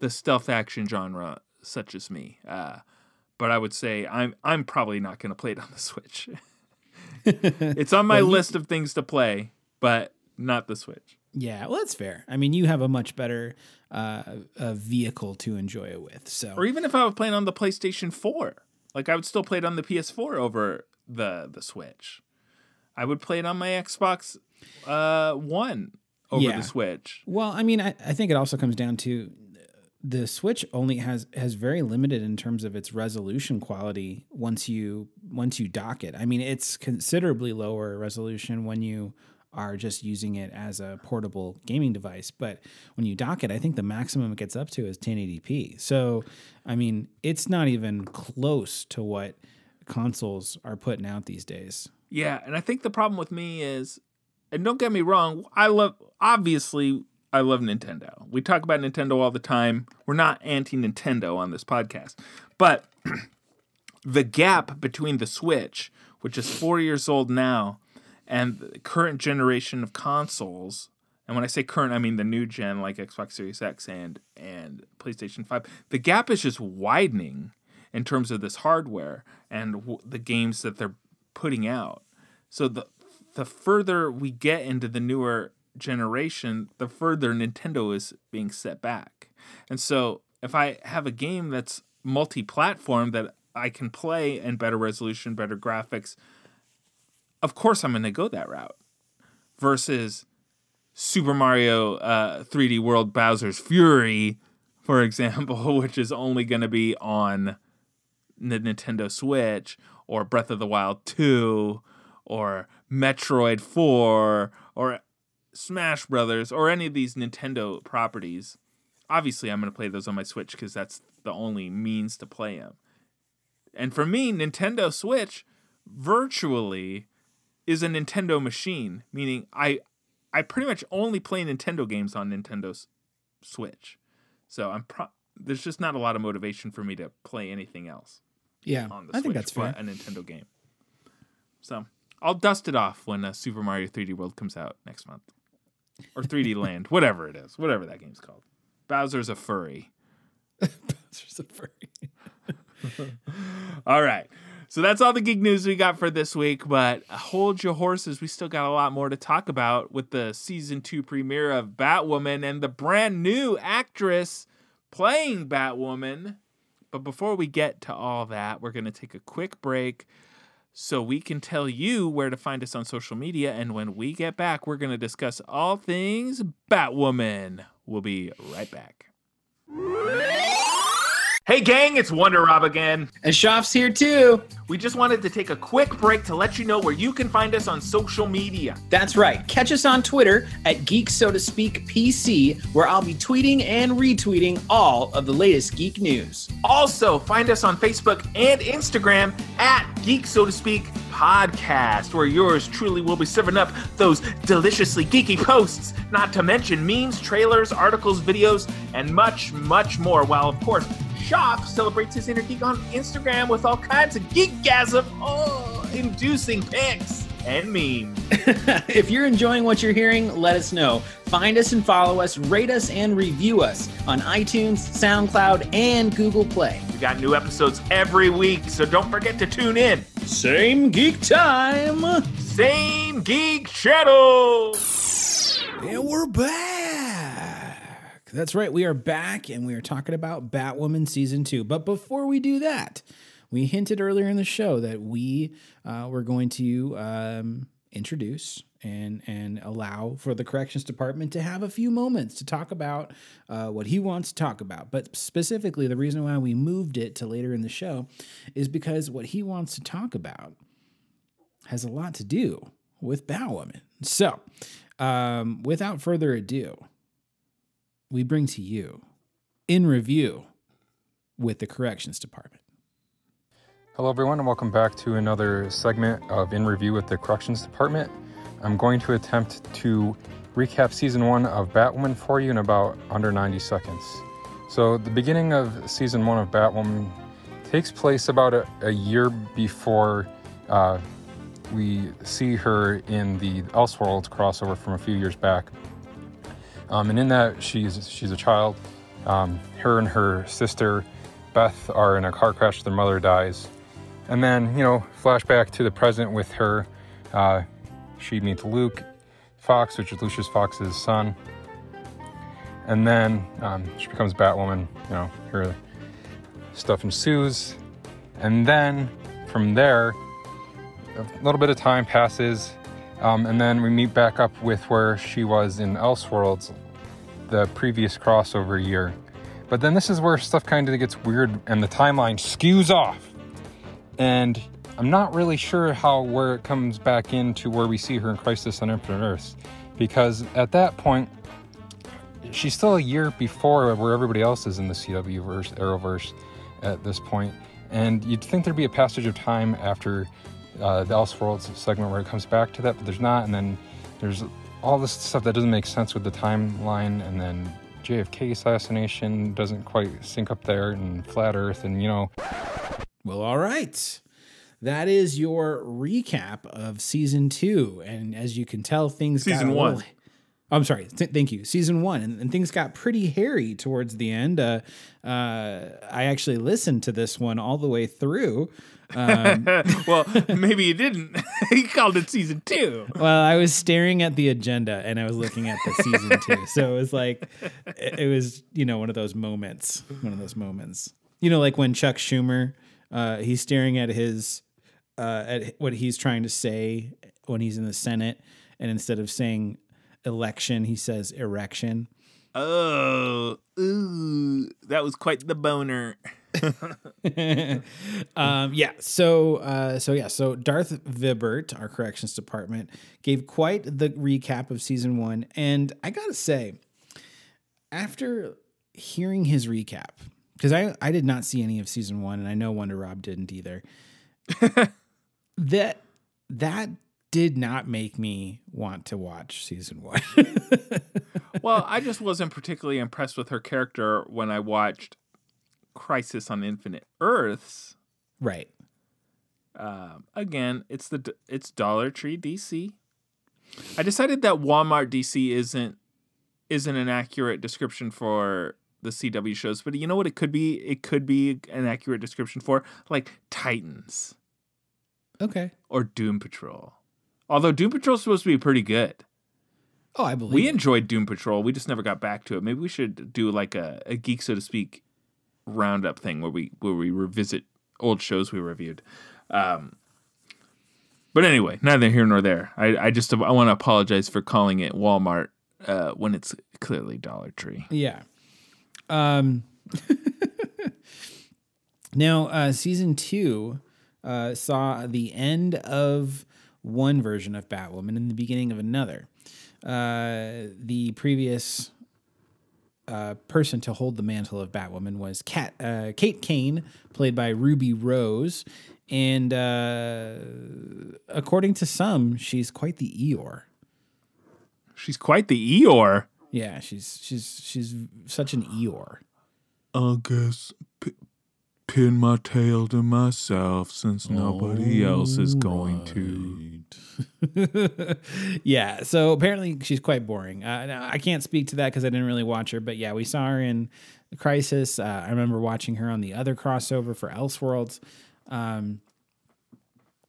the stealth action genre, such as me. Uh, but I would say I'm I'm probably not going to play it on the Switch. It's on my well, list of things to play, but not the Switch. Yeah, well, that's fair. I mean, you have a much better uh, a vehicle to enjoy it with. So, or even if I was playing on the PlayStation four. Like, I would still play it on the P S four over the the Switch. I would play it on my Xbox uh, One over yeah. the Switch. Well, I mean, I, I think it also comes down to the Switch only has, has very limited in terms of its resolution quality once you once you dock it. I mean, it's considerably lower resolution when you are just using it as a portable gaming device. But when you dock it, I think the maximum it gets up to is ten eighty p. So, I mean, it's not even close to what consoles are putting out these days. Yeah, and I think the problem with me is, and don't get me wrong, I love, obviously, I love Nintendo. We talk about Nintendo all the time. We're not anti-Nintendo on this podcast. But the gap between the Switch, which is four years old now, and the current generation of consoles, and when I say current, I mean the new gen, like Xbox Series X and and PlayStation five, the gap is just widening in terms of this hardware and w- the games that they're putting out. So the the further we get into the newer generation, the further Nintendo is being set back. And so if I have a game that's multi-platform that I can play in better resolution, better graphics, of course I'm going to go that route versus Super Mario uh, three D World Bowser's Fury, for example, which is only going to be on the Nintendo Switch, or Breath of the Wild two, or Metroid four, or Smash Brothers, or any of these Nintendo properties. Obviously, I'm going to play those on my Switch because that's the only means to play them. And for me, Nintendo Switch virtually is a Nintendo machine, meaning I I pretty much only play Nintendo games on Nintendo Switch. So I'm pro- there's just not a lot of motivation for me to play anything else. Yeah, on the Switch, I think that's fair. A Nintendo game. So I'll dust it off when uh, Super Mario three D World comes out next month, or three D Land, whatever it is, whatever that game's called. Bowser's a furry. Bowser's a furry. All right. So that's all the geek news we got for this week, but hold your horses. We still got a lot more to talk about with the season two premiere of Batwoman and the brand new actress playing Batwoman. But before we get to all that, we're going to take a quick break so we can tell you where to find us on social media. And when we get back, we're going to discuss all things Batwoman. We'll be right back. Hey gang, it's WonderRob again. And Shoff's here too. We just wanted to take a quick break to let you know where you can find us on social media. That's right. Catch us on Twitter at Geek So To Speak P C, where I'll be tweeting and retweeting all of the latest geek news. Also, find us on Facebook and Instagram at Geek So To Speak Podcast, where yours truly will be serving up those deliciously geeky posts, not to mention memes, trailers, articles, videos, and much, much more. While, of course, Shoff celebrates his inner geek on Instagram with all kinds of geekgasm, oh, inducing pics and memes. If you're enjoying what you're hearing, let us know. Find us and follow us, rate us and review us on iTunes, SoundCloud, and Google Play. We got new episodes every week, so don't forget to tune in. Same geek time, same geek channel. And we're back. That's right. We are back, and we are talking about Batwoman Season two. But before we do that, we hinted earlier in the show that we uh, were going to um, introduce and and allow for the corrections department to have a few moments to talk about uh, what he wants to talk about. But specifically, the reason why we moved it to later in the show is because what he wants to talk about has a lot to do with Batwoman. So um, without further ado, we bring to you, in review, with the Corrections Department. Hello, everyone, and welcome back to another segment of In Review with the Corrections Department. I'm going to attempt to recap Season one of Batwoman for you in about under ninety seconds. So the beginning of Season one of Batwoman takes place about a, a year before uh, we see her in the Elseworlds crossover from a few years back. Um, and in that, she's she's a child. Um, her and her sister, Beth, are in a car crash. Their mother dies. And then, you know, flashback to the present with her. Uh, she meets Luke Fox, which is Lucius Fox's son. And then um, she becomes Batwoman. You know, her stuff ensues. And then from there, a little bit of time passes. Um, and then we meet back up with where she was in Elseworlds, the previous crossover year. But then this is where stuff kind of gets weird and the timeline skews off. And I'm not really sure how where it comes back into where we see her in Crisis on Infinite Earths, because at that point, she's still a year before where everybody else is in the C W verse, Arrowverse at this point. And you'd think there'd be a passage of time after Uh, the Elseworlds segment where it comes back to that, but there's not. And then there's all this stuff that doesn't make sense with the timeline, and then J F K assassination doesn't quite sync up there, and Flat Earth, and you know. Well, all right. That is your recap of Season two, and as you can tell, things season got a one. Little... I'm sorry. Th- thank you. Season one. And, and things got pretty hairy towards the end. Uh, uh, I actually listened to this one all the way through. Um, well, maybe you didn't. You called it Season two. Well, I was staring at the agenda and I was looking at the Season two. So it was like, it, it was, you know, one of those moments, one of those moments, you know, like when Chuck Schumer, uh, he's staring at his, uh, at what he's trying to say when he's in the Senate. And instead of saying, election, he says erection. Oh, ooh, that was quite the boner. um, yeah. So, uh, so yeah. So Darth Vibbert, our corrections department, gave quite the recap of season one, and I gotta say, after hearing his recap, because I I did not see any of season one, and I know WonderRob didn't either. that that did not make me want to watch season one. Well, I just wasn't particularly impressed with her character when I watched Crisis on Infinite Earths. Right. Um, again, it's the it's Dollar Tree D C. I decided that Walmart D C isn't isn't an accurate description for the C W shows, but you know what? It could be it could be an accurate description for like Titans. Okay. Or Doom Patrol. Although Doom Patrol's supposed to be pretty good. Oh, I believe we it. enjoyed Doom Patrol. We just never got back to it. Maybe we should do like a, a Geek So To Speak roundup thing where we where we revisit old shows we reviewed. Um, but anyway, neither here nor there. I, I just I want to apologize for calling it Walmart uh, when it's clearly Dollar Tree. Yeah. Um. Now, uh, season two uh, saw the end of one version of Batwoman and the beginning of another. Uh, the previous uh, person to hold the mantle of Batwoman was Kat, uh, Kate Kane, played by Ruby Rose. And uh, according to some, she's quite the Eeyore. She's quite the Eeyore? Yeah, she's she's she's such an Eeyore. I guess p- pin my tail to myself since nobody All else is going right. to... Yeah, so apparently she's quite boring. Uh, now I can't speak to that because I didn't really watch her, but yeah, we saw her in Crisis. Uh, I remember watching her on the other crossover for Elseworlds. Um,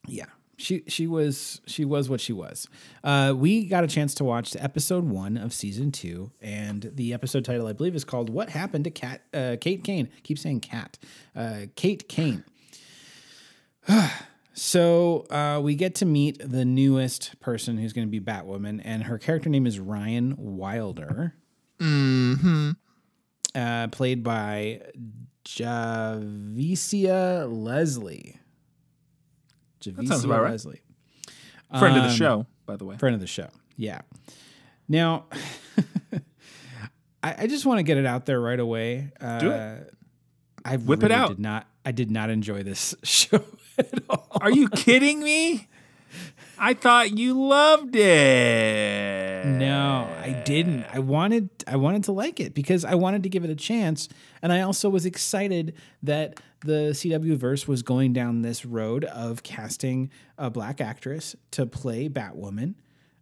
yeah, she she was she was what she was. Uh, we got a chance to watch episode one of season two, and the episode title I believe is called "What Happened to Cat uh, Kate Kane." I keep saying Cat, uh, Kate Kane. So uh, we get to meet the newest person who's going to be Batwoman, and her character name is Ryan Wilder, mm-hmm. uh, played by Javicia Leslie. Javicia that sounds about right. Leslie, friend um, of the show, by the way. Friend of the show, yeah. Now, I, I just want to get it out there right away. Uh, Do it. I Whip really it out. Did not. I did not enjoy this show at all. Are you kidding me? I thought you loved it. No, I didn't. I wanted I wanted to like it because I wanted to give it a chance. And I also was excited that the C W verse was going down this road of casting a black actress to play Batwoman.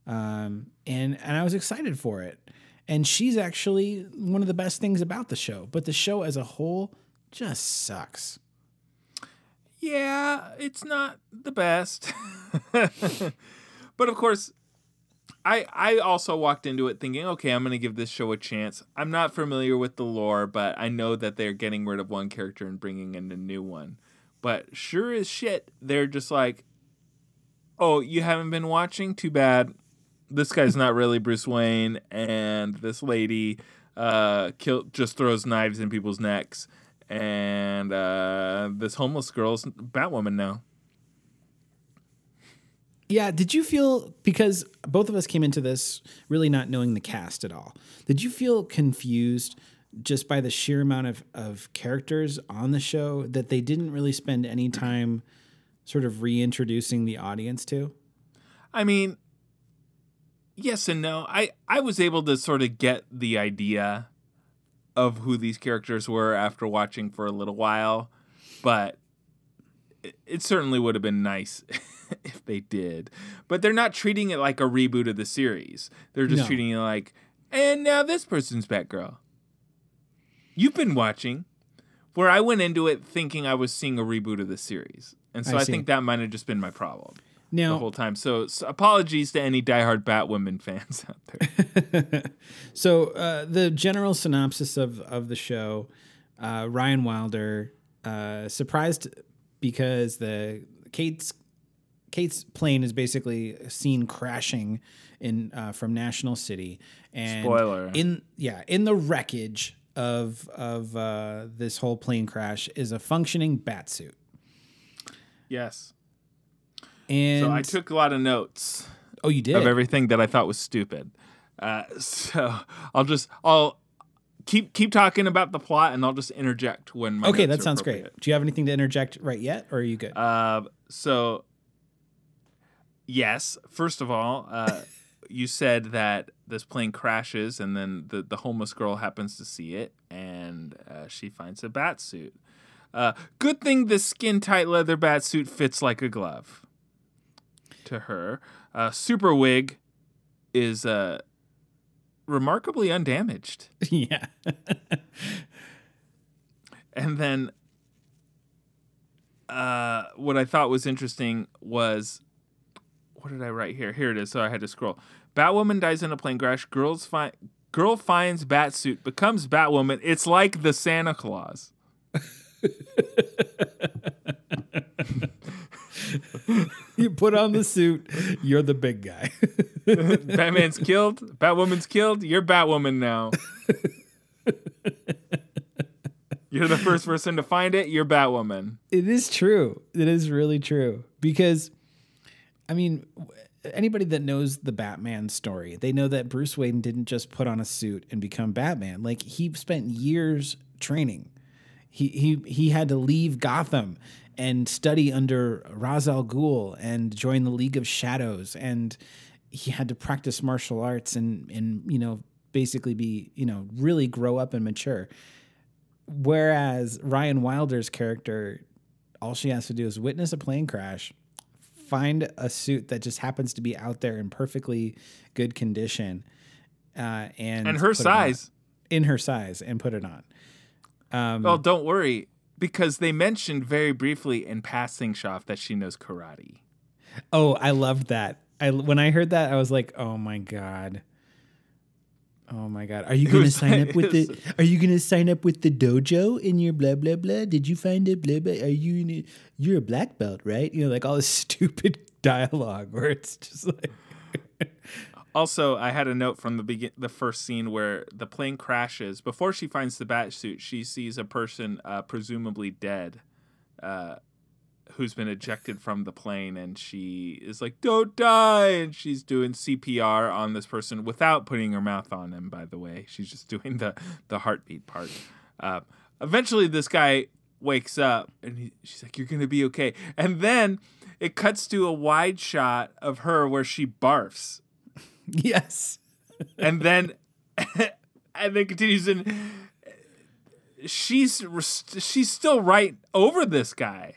Um, and, and I was excited for it. And she's actually one of the best things about the show. But the show as a whole just sucks. Yeah, it's not the best. But of course, I I also walked into it thinking, okay, I'm going to give this show a chance. I'm not familiar with the lore, but I know that they're getting rid of one character and bringing in a new one. But sure as shit, they're just like, oh, you haven't been watching? Too bad. This guy's not really Bruce Wayne, and this lady uh, kill, just throws knives in people's necks. And uh, this homeless girl's Batwoman now. Yeah, did you feel, because both of us came into this really not knowing the cast at all, did you feel confused just by the sheer amount of, of characters on the show that they didn't really spend any time sort of reintroducing the audience to? I mean, yes and no. I, I was able to sort of get the idea of who these characters were after watching for a little while, but it, it certainly would have been nice if they did. But they're not treating it like a reboot of the series. They're just no. treating it like, and now this person's Batgirl. You've been watching, where I went into it thinking I was seeing a reboot of the series. And so I, I think that might have just been my problem now, the whole time. So, so apologies to any diehard Batwoman fans out there. So uh, the general synopsis of, of the show, uh, Ryan Wilder, uh, surprised because the Kate's Kate's plane is basically seen crashing in uh, from National City, and spoiler in yeah in the wreckage of of uh, this whole plane crash is a functioning batsuit. Yes, and so I took a lot of notes. Oh, you did? Of everything that I thought was stupid. Uh, so I'll just I'll keep keep talking about the plot, and I'll just interject when my okay. Notes that are sounds great. Do you have anything to interject right yet, or are you good? Uh, so. Yes. First of all, uh, you said that this plane crashes and then the, the homeless girl happens to see it and uh, she finds a bat suit. Uh, good thing the skin-tight leather bat suit fits like a glove to her. Uh, Super Wig is uh, remarkably undamaged. Yeah. And then uh, what I thought was interesting was... What did I write here? Here it is. So I had to scroll. Batwoman dies in a plane crash. Girls fi- girl finds Batsuit, becomes Batwoman. It's like the Santa Claus. You put on the suit. You're the big guy. Batman's killed. Batwoman's killed. You're Batwoman now. You're the first person to find it. You're Batwoman. It is true. It is really true. Because... I mean, anybody that knows the Batman story, they know that Bruce Wayne didn't just put on a suit and become Batman. Like, he spent years training. He he he had to leave Gotham and study under Ra's al Ghul and join the League of Shadows. And he had to practice martial arts and, and you know, basically be, you know, really grow up and mature. Whereas Ryan Wilder's character, all she has to do is witness a plane crash, find a suit that just happens to be out there in perfectly good condition, uh, and and her size, in her size, and put it on. Um, well, don't worry, because they mentioned very briefly in passing, Shoff, that she knows karate. Oh, I loved that. I when I heard that, I was like, oh my god, oh my god, are you going to sign up with the? Are you going to sign up with the dojo in your blah blah blah? Did you find it blah blah? Are you? In a, you're a black belt, right? You know, like all this stupid dialogue where it's just like. Also, I had a note from the begin, the first scene where the plane crashes. Before she finds the bat suit, she sees a person uh, presumably dead, uh, who's been ejected from the plane, and she is like, "Don't die!" And she's doing C P R on this person without putting her mouth on him. By the way, she's just doing the the heartbeat part. Uh, eventually, this guy wakes up and he, she's like, "You're gonna be okay." And then it cuts to a wide shot of her where she barfs. Yes. And then and then continues and she's she's still right over this guy.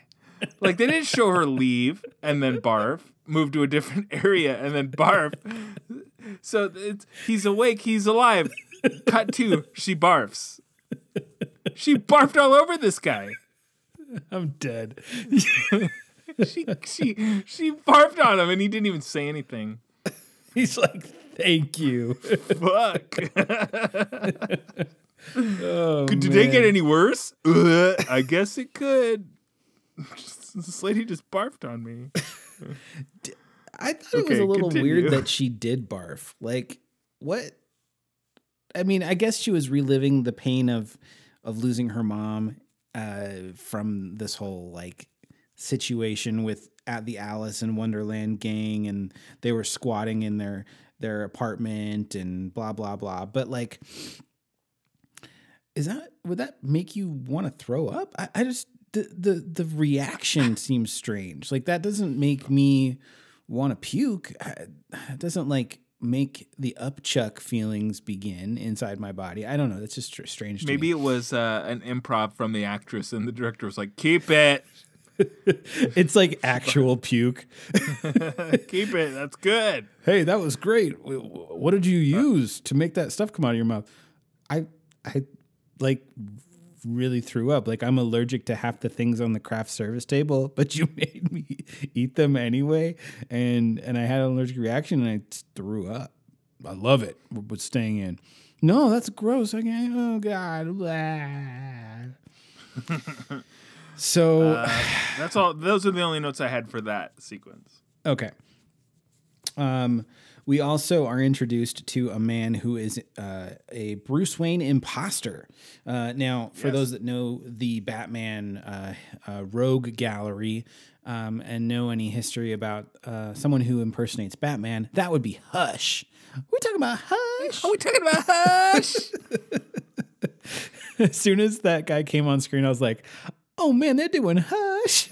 Like, they didn't show her leave and then barf, move to a different area and then barf. So it's, he's awake, he's alive. Cut to she barfs. She barfed all over this guy. I'm dead. she she she barfed on him, and he didn't even say anything. He's like, "Thank you." Fuck. Oh, could man. Today get any worse? Uh, I guess it could. This lady just barfed on me. I thought okay, it was a little continue. Weird that she did barf. Like, what? I mean, I guess she was reliving the pain of of losing her mom uh, from this whole, like, situation with at the Alice in Wonderland gang, and they were squatting in their their apartment and blah, blah, blah. But, like, is that would that make you want to throw up? I, I just... The, the the reaction seems strange. Like, that doesn't make me want to puke. It doesn't, like, make the upchuck feelings begin inside my body. I don't know. That's just strange to Maybe me. It was uh, an improv from the actress, and the director was like, "Keep it." It's like actual puke. Keep it. That's good. Hey, that was great. What did you use to make that stuff come out of your mouth? I, I like... really threw up. Like, I'm allergic to half the things on the craft service table, but you made me eat them anyway, and and I had an allergic reaction, and I threw up. I love it. But staying in. No, that's gross. I can't. Oh God. So uh, that's all. Those are the only notes I had for that sequence. Okay. Um, we also are introduced to a man who is uh, a Bruce Wayne imposter. Uh, now, for yes. those that know the Batman uh, uh, Rogue Gallery um, and know any history about uh, someone who impersonates Batman, that would be Hush. Are we talking about Hush? Are we talking about Hush? As soon as that guy came on screen, I was like, oh, man, they're doing Hush.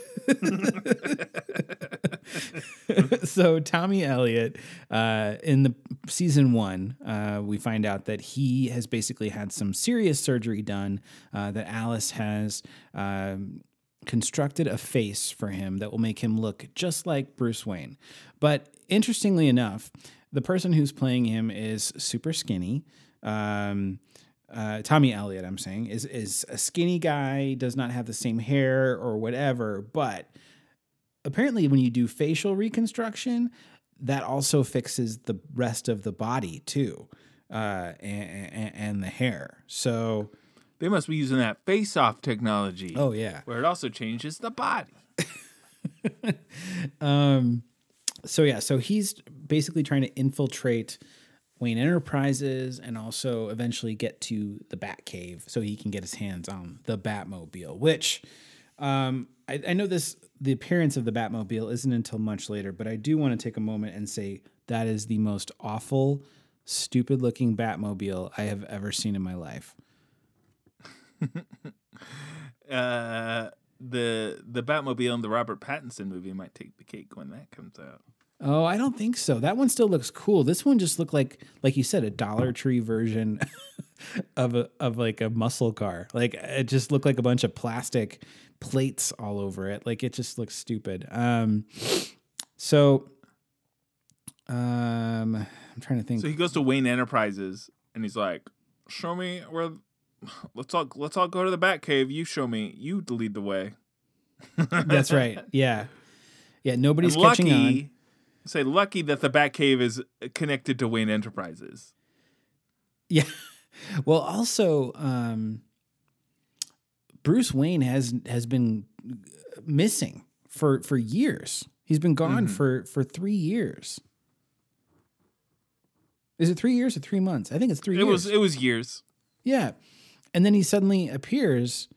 So Tommy Elliott, uh, in the season one, uh, we find out that he has basically had some serious surgery done, uh, that Alice has um, constructed a face for him that will make him look just like Bruce Wayne. But interestingly enough, the person who's playing him is super skinny. Um Uh, Tommy Elliott, I'm saying, is is a skinny guy, does not have the same hair or whatever, but apparently when you do facial reconstruction, that also fixes the rest of the body too, uh, and, and, and the hair. So they must be using that face-off technology. Oh yeah, where it also changes the body. um, so yeah, so he's basically trying to infiltrate Wayne Enterprises and also eventually get to the Batcave so he can get his hands on the Batmobile, which um, I, I know this, the appearance of the Batmobile isn't until much later, but I do want to take a moment and say that is the most awful, stupid looking Batmobile I have ever seen in my life. uh, the, the Batmobile in the Robert Pattinson movie might take the cake when that comes out. Oh, I don't think so. That one still looks cool. This one just looked like, like you said, a Dollar Tree version of a, of like a muscle car. Like it just looked like a bunch of plastic plates all over it. Like it just looks stupid. Um, so, um, I'm trying to think. So he goes to Wayne Enterprises and he's like, "Show me where. Let's all let's all go to the Batcave. You show me. You lead the way." That's right. Yeah, yeah. Nobody's lucky, catching on. Say, lucky that the Batcave is connected to Wayne Enterprises. Yeah. Well, also, um, Bruce Wayne has has been missing for, for years. He's been gone mm-hmm. for, for three years. Is it three years or three months? I think it's three it years. Was, it was years. Yeah. And then he suddenly appears.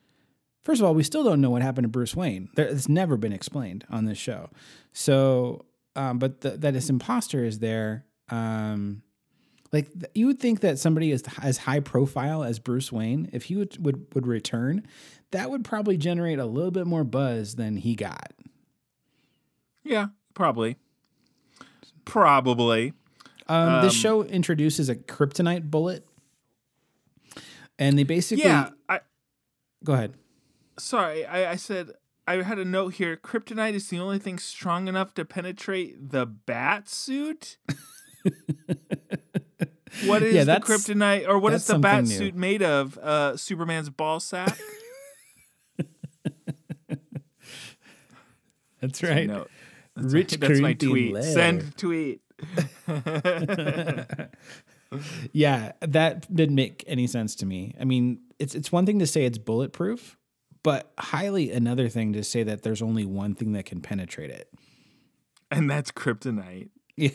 First of all, we still don't know what happened to Bruce Wayne. There, it's never been explained on this show. So... Um, but the, that this imposter is there. Um, like th- you would think that somebody as as high profile as Bruce Wayne, if he would, would, would return, that would probably generate a little bit more buzz than he got. Yeah, probably. Probably. Um, um, this show introduces a kryptonite bullet, and they basically. Yeah. I, Go ahead. Sorry, I, I said. I had a note here. Kryptonite is the only thing strong enough to penetrate the bat suit. What is yeah, the kryptonite, or what is the bat new. suit made of? Uh, Superman's ball sack. That's right. So no, that's Rich, right. That's my tweet. Lair. Send tweet. Yeah, that didn't make any sense to me. I mean, it's it's one thing to say it's bulletproof. But highly another thing to say that there's only one thing that can penetrate it. And that's kryptonite. Yeah.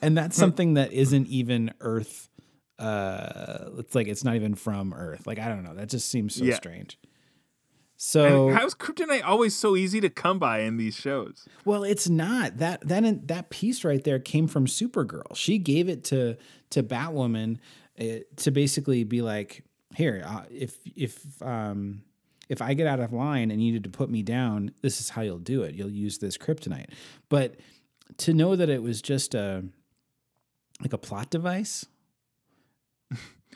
And that's something that isn't even Earth. Uh, it's like it's not even from Earth. Like, I don't know. That just seems so yeah. strange. So and how's kryptonite always so easy to come by in these shows? Well, it's not. That that that piece right there came from Supergirl. She gave it to to Batwoman uh, to basically be like, here, uh, if if um If I get out of line and you needed to put me down, this is how you'll do it. You'll use this kryptonite. But to know that it was just a like a plot device,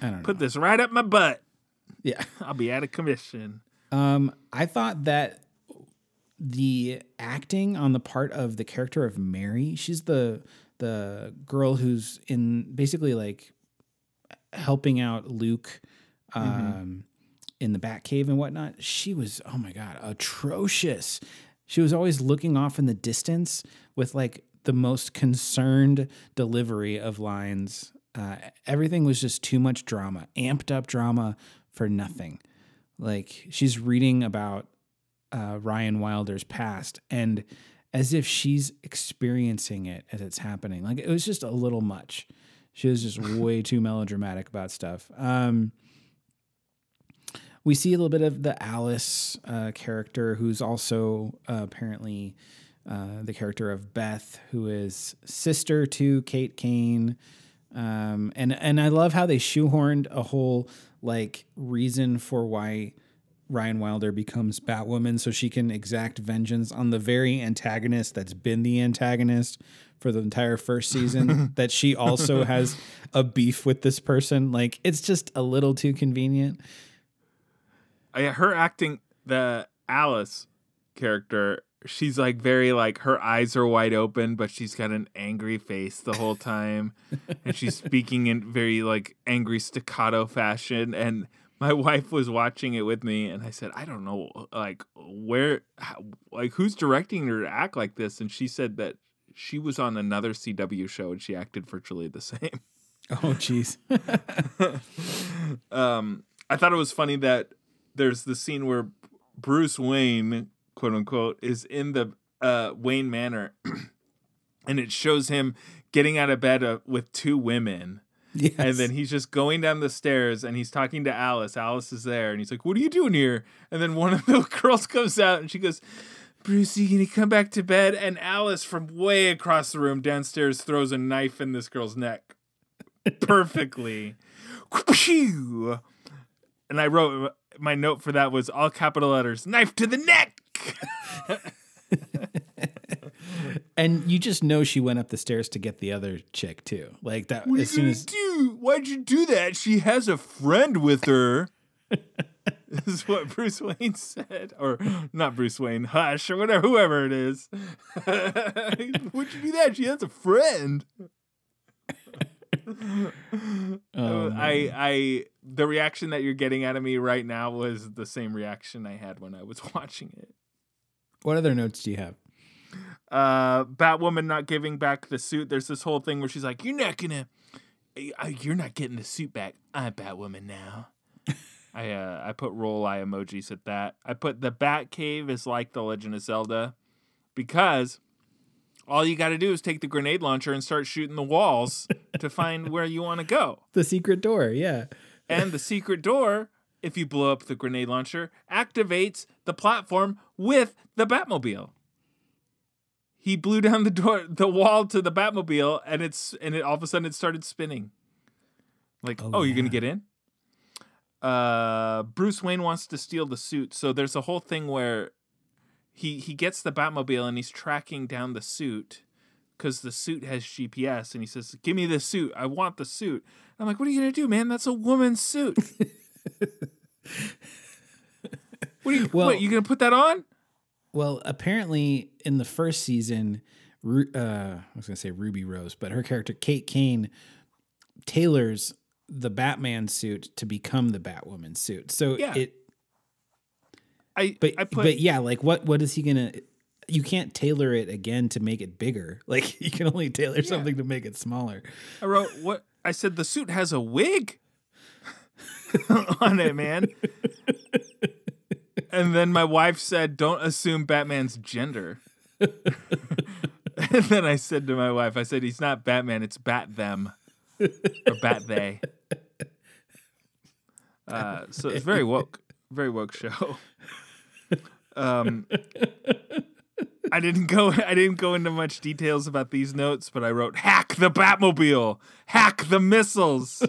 I don't know. Put this right up my butt. Yeah, I'll be out of commission. Um, I thought that the acting on the part of the character of Mary, she's the the girl who's in basically like helping out Luke. Um, mm-hmm. in the Batcave and whatnot, she was, oh my God, atrocious. She was always looking off in the distance with like the most concerned delivery of lines. Uh, everything was just too much drama, amped up drama for nothing. Like she's reading about uh, Ryan Wilder's past and as if she's experiencing it as it's happening. Like, it was just a little much. She was just way too melodramatic about stuff. Um, we see a little bit of the Alice uh, character, who's also uh, apparently uh, the character of Beth, who is sister to Kate Kane. Um, and, and I love how they shoehorned a whole like reason for why Ryan Wilder becomes Batwoman, so she can exact vengeance on the very antagonist that's been the antagonist for the entire first season, that she also has a beef with this person. Like, it's just a little too convenient. Yeah, her acting, the Alice character, she's like very like, her eyes are wide open, but she's got an angry face the whole time. And she's speaking in very like angry staccato fashion. And my wife was watching it with me, and I said, I don't know, like, where, how, like, who's directing her to act like this? And she said that she was on another C W show, and she acted virtually the same. Oh, jeez. um, I thought it was funny that there's the scene where Bruce Wayne, quote unquote, is in the uh, Wayne Manor, and it shows him getting out of bed uh, with two women. Yes. And then he's just going down the stairs, and he's talking to Alice. Alice is there, and he's like, what are you doing here? And then one of the girls comes out, and she goes, Bruce, are you going to come back to bed? And Alice, from way across the room downstairs, throws a knife in this girl's neck. Perfectly. And I wrote, my note for that was all capital letters, knife to the neck. And you just know she went up the stairs to get the other chick too. Like that. What as soon as do? Why'd you do that? She has a friend with her. This is what Bruce Wayne said, or not Bruce Wayne, Hush, or whatever, whoever it is. Why'd you do that? She has a friend. Oh, I, I, the reaction that you're getting out of me right now was the same reaction I had when I was watching it. What other notes do you have? Uh, Batwoman not giving back the suit. There's this whole thing where she's like, "You're not gonna, you're not getting the suit back. I'm Batwoman now." I uh, I put roll eye emojis at that. I put the Batcave is like the Legend of Zelda, because all you got to do is take the grenade launcher and start shooting the walls to find where you want to go. The secret door, yeah. And the secret door, if you blow up the grenade launcher, activates the platform with the Batmobile. He blew down the door, the wall to the Batmobile, and it's and it all of a sudden it started spinning. Like, oh, oh yeah. You're gonna get in? Uh, Bruce Wayne wants to steal the suit, so there's a whole thing where he he gets the Batmobile and he's tracking down the suit because the suit has G P S, and he says, "Give me the suit. I want the suit." And I'm like, "What are you gonna do, man? That's a woman's suit." What are you? Well, what, you gonna put that on? Well, apparently in the first season, uh, I was going to say Ruby Rose, but her character, Kate Kane, tailors the Batman suit to become the Batwoman suit. So yeah. it, I, but, I put, but yeah, like what, what is he going to, you can't tailor it again to make it bigger. Like you can only tailor yeah. something to make it smaller. I wrote what I said. The suit has a wig on it, man. And then my wife said, don't assume Batman's gender. And then I said to my wife, I said, he's not Batman, it's Bat them. Or Bat they. Uh, so it's very woke. Very woke show. Um, I didn't go I didn't go into much details about these notes, but I wrote, hack the Batmobile, hack the missiles.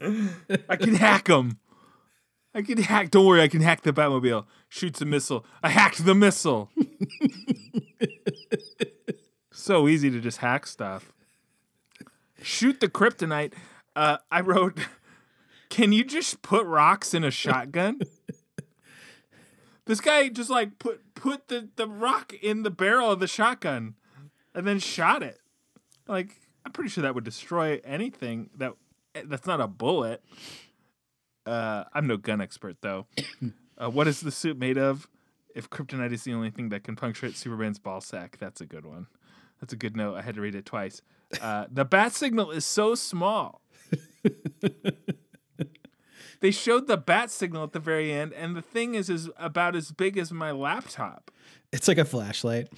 I can hack them. I can hack. Don't worry, I can hack the Batmobile. Shoots a missile. I hacked the missile. So easy to just hack stuff. Shoot the kryptonite. Uh, I wrote, can you just put rocks in a shotgun? This guy just like put put the, the rock in the barrel of the shotgun and then shot it. Like, I'm pretty sure that would destroy anything. That that's not a bullet. Uh, I'm no gun expert, though. Uh, what is the suit made of? If kryptonite is the only thing that can puncture Superman's ball sack, that's a good one. That's a good note. I had to read it twice. Uh, the bat signal is so small. They showed the bat signal at the very end, and the thing is is about as big as my laptop. It's like a flashlight.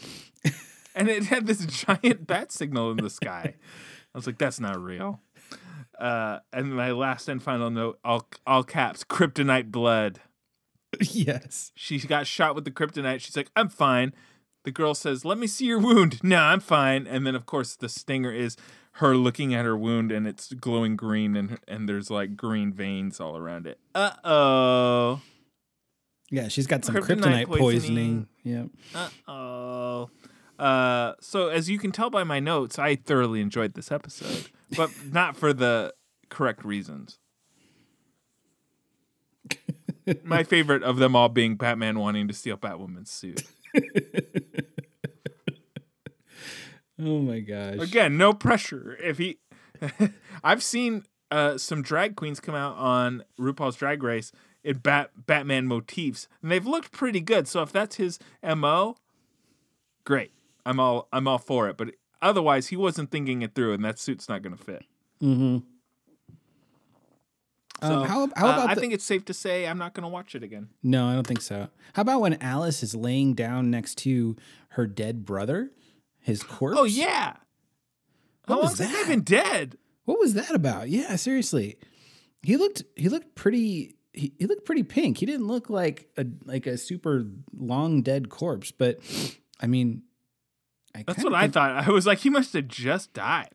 And it had this giant bat signal in the sky. I was like, that's not real. Uh, and my last and final note, all, all caps, kryptonite blood. Yes. She got shot with the kryptonite. She's like, I'm fine. The girl says, let me see your wound. No, I'm fine. And then, of course, the stinger is her looking at her wound, and it's glowing green, and and there's, like, green veins all around it. Uh-oh. Yeah, she's got some kryptonite, kryptonite poisoning. poisoning. Yep. Uh-oh. Uh, so as you can tell by my notes, I thoroughly enjoyed this episode, but not for the correct reasons. My favorite of them all being Batman wanting to steal Batwoman's suit. Oh my gosh. Again, no pressure. If he, I've seen, uh, some drag queens come out on RuPaul's Drag Race in Bat Batman motifs, and they've looked pretty good. So if that's his M O, great. I'm all I'm all for it, but otherwise he wasn't thinking it through, and that suit's not going to fit. Mm-hmm. So um, how, how about? Uh, the... I think it's safe to say I'm not going to watch it again. No, I don't think so. How about when Alice is laying down next to her dead brother, his corpse? Oh yeah. What how was long that? Has he been dead? What was that about? Yeah, seriously. He looked he looked pretty he, he looked pretty pink. He didn't look like a like a super long dead corpse, but I mean. I That's what I thought. I was like, he must have just died.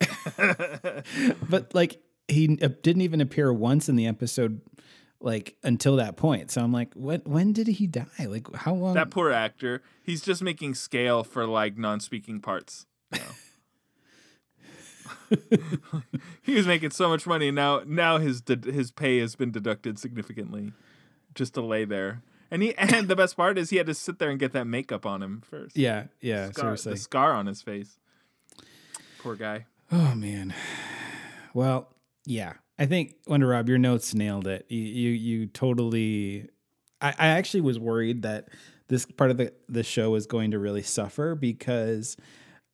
But like, he didn't even appear once in the episode, like until that point. So I'm like, what? When did he die? Like, how long? That poor actor. He's just making scale for like non-speaking parts. You know? He was making so much money. Now, now his de- his pay has been deducted significantly, just to lay there. And he and the best part is he had to sit there and get that makeup on him first. Yeah, yeah, scar, seriously. The scar on his face. Poor guy. Oh, man. Well, yeah. I think, Wonder Rob, your notes nailed it. You you, you totally... I, I actually was worried that this part of the, the show was going to really suffer because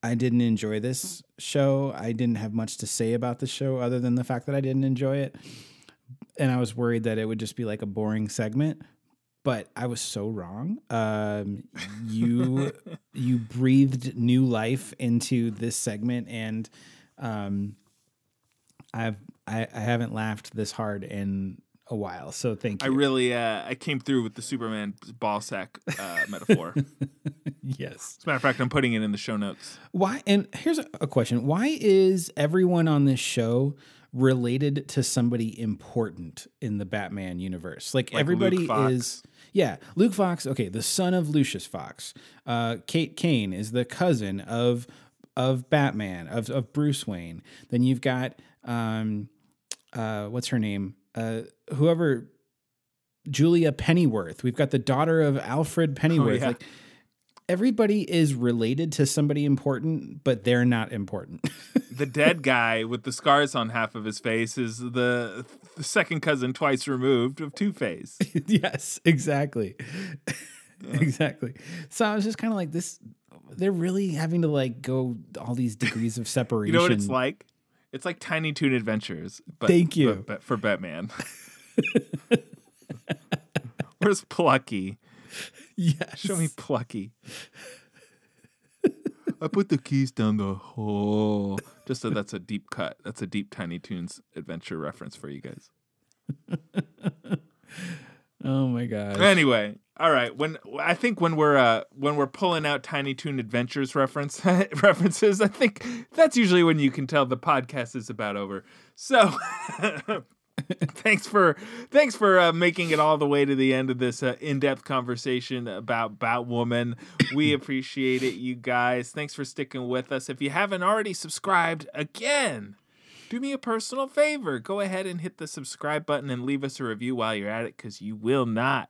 I didn't enjoy this show. I didn't have much to say about the show other than the fact that I didn't enjoy it. And I was worried that it would just be like a boring segment. But I was so wrong. Um, you you breathed new life into this segment, and um, I've I, I haven't laughed this hard in a while. So thank you. I really uh, I came through with the Superman ball sack uh, metaphor. Yes. As a matter of fact, I'm putting it in the show notes. Why? And here's a question: why is everyone on this show related to somebody important in the Batman universe? Like, like everybody is. Yeah, Luke Fox, okay, the son of Lucius Fox. Uh, Kate Kane is the cousin of of Batman, of, of Bruce Wayne. Then you've got, um, uh, what's her name? Uh, whoever, Julia Pennyworth. We've got the daughter of Alfred Pennyworth. Oh, yeah. Like, everybody is related to somebody important, but they're not important. The dead guy with the scars on half of his face is the, the second cousin twice removed of Two-Face. Yes, exactly. Yeah. Exactly. So I was just kind of like this. They're really having to like go all these degrees of separation. You know what it's like? It's like Tiny Toon Adventures. But, Thank you. But, but for Batman. Where's Plucky? Yes. Show me Plucky. I put the keys down the hole. Just so that's a deep cut. That's a deep Tiny Toons Adventure reference for you guys. Oh my gosh. Anyway, all right. When I think when we're uh, when we're pulling out Tiny Toon Adventures reference references, I think that's usually when you can tell the podcast is about over. So. Thanks for thanks for uh, making it all the way to the end of this uh, in-depth conversation about Batwoman. We appreciate it, you guys. Thanks for sticking with us. If you haven't already subscribed, again, do me a personal favor. Go ahead and hit the subscribe button and leave us a review while you're at it, because you will not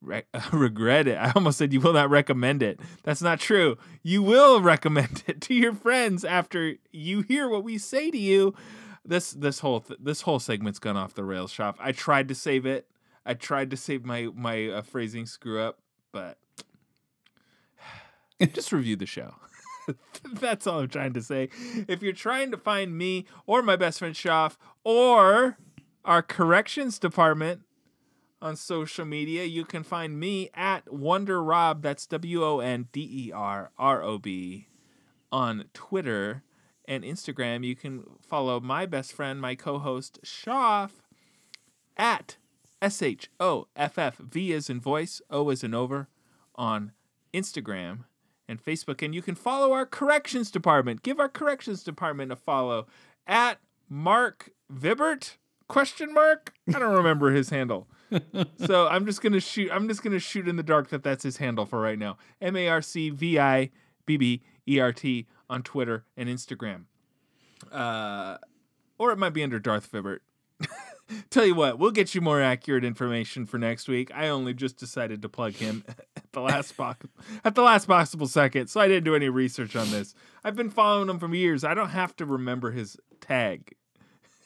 re- regret it. I almost said you will not recommend it. That's not true. You will recommend it to your friends after you hear what we say to you. This this whole th- this whole segment's gone off the rails, Shoff. I tried to save it. I tried to save my my uh, phrasing screw up, but just review the show. That's all I'm trying to say. If you're trying to find me or my best friend Shoff or our corrections department on social media. You can find me at WonderRob. That's W O N D E R R O B on Twitter and Instagram. You can follow my best friend, my co-host, Shoff, at S H O F F, V as in voice, O as in over, on Instagram and Facebook. And you can follow our corrections department. Give our corrections department a follow at Mark Vibbert, question mark? I don't remember his handle. So I'm just going to shoot. I'm just going to shoot in the dark that that's his handle for right now. M A R C V I B B E R T on Twitter and Instagram. Uh, or it might be under Darth Vibbert. Tell you what, we'll get you more accurate information for next week. I only just decided to plug him at the last po- at the last possible second, so I didn't do any research on this. I've been following him for years. I don't have to remember his tag.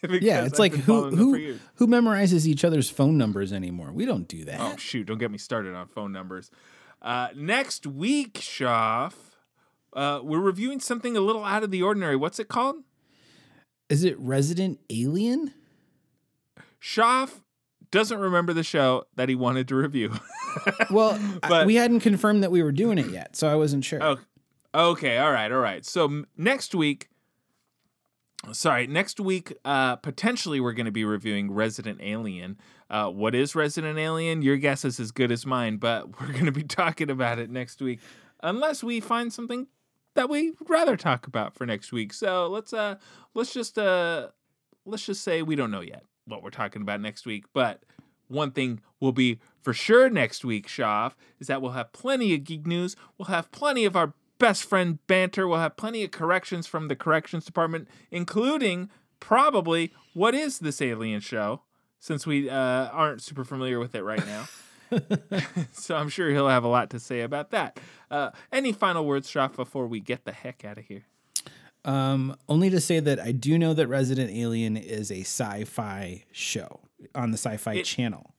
Yeah, it's I've like who who who memorizes each other's phone numbers anymore? We don't do that. Oh shoot! Don't get me started on phone numbers. Uh, next week, Shoff, uh, we're reviewing something a little out of the ordinary. What's it called? Is it Resident Alien? Shoff doesn't remember the show that he wanted to review. Well, but, I, we hadn't confirmed that we were doing it yet, so I wasn't sure. Okay, okay all right, all right. So m- next week, sorry, next week, uh, potentially we're going to be reviewing Resident Alien. Uh, what is Resident Alien? Your guess is as good as mine, but we're going to be talking about it next week, unless we find something that we'd rather talk about for next week. So let's uh, let's just uh, let's just say we don't know yet what we're talking about next week, but one thing will be for sure next week, Shoff, is that we'll have plenty of geek news, we'll have plenty of our best friend banter, we'll have plenty of corrections from the corrections department, including probably what is this alien show, since we uh, aren't super familiar with it right now. So I'm sure he'll have a lot to say about that. Uh, any final words, Shoff, before we get the heck out of here? Um, only to say that I do know that Resident Alien is a sci-fi show on the Sci-Fi it, Channel.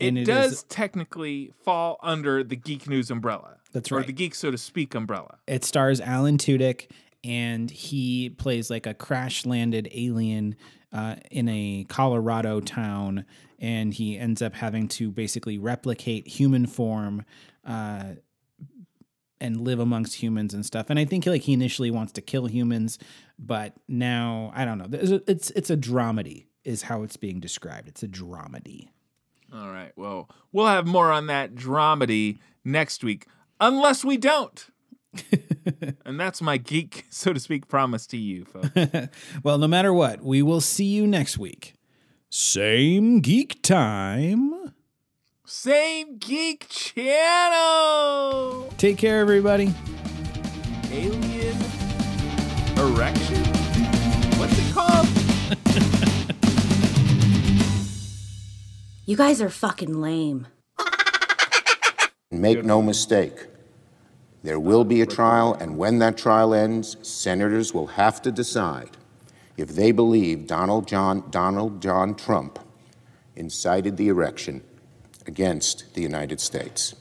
And it, it does is, technically fall under the Geek News umbrella. That's right. Or the Geek So To Speak umbrella. It stars Alan Tudyk, and he plays like a crash-landed alien uh, in a Colorado town, and he ends up having to basically replicate human form, uh, and live amongst humans and stuff. And I think like he initially wants to kill humans, but now I don't know. It's, it's a dramedy is how it's being described. It's a dramedy. All right. Well, we'll have more on that dramedy next week, unless we don't. And that's my Geek So To Speak promise to you, folks. Well, no matter what, we will see you next week. Same geek time. Same geek channel. Take care, everybody. Alien erection? What's it called? You guys are fucking lame. Make no mistake. There will be a trial, and when that trial ends, senators will have to decide if they believe Donald John Donald John Trump incited the erection against the United States.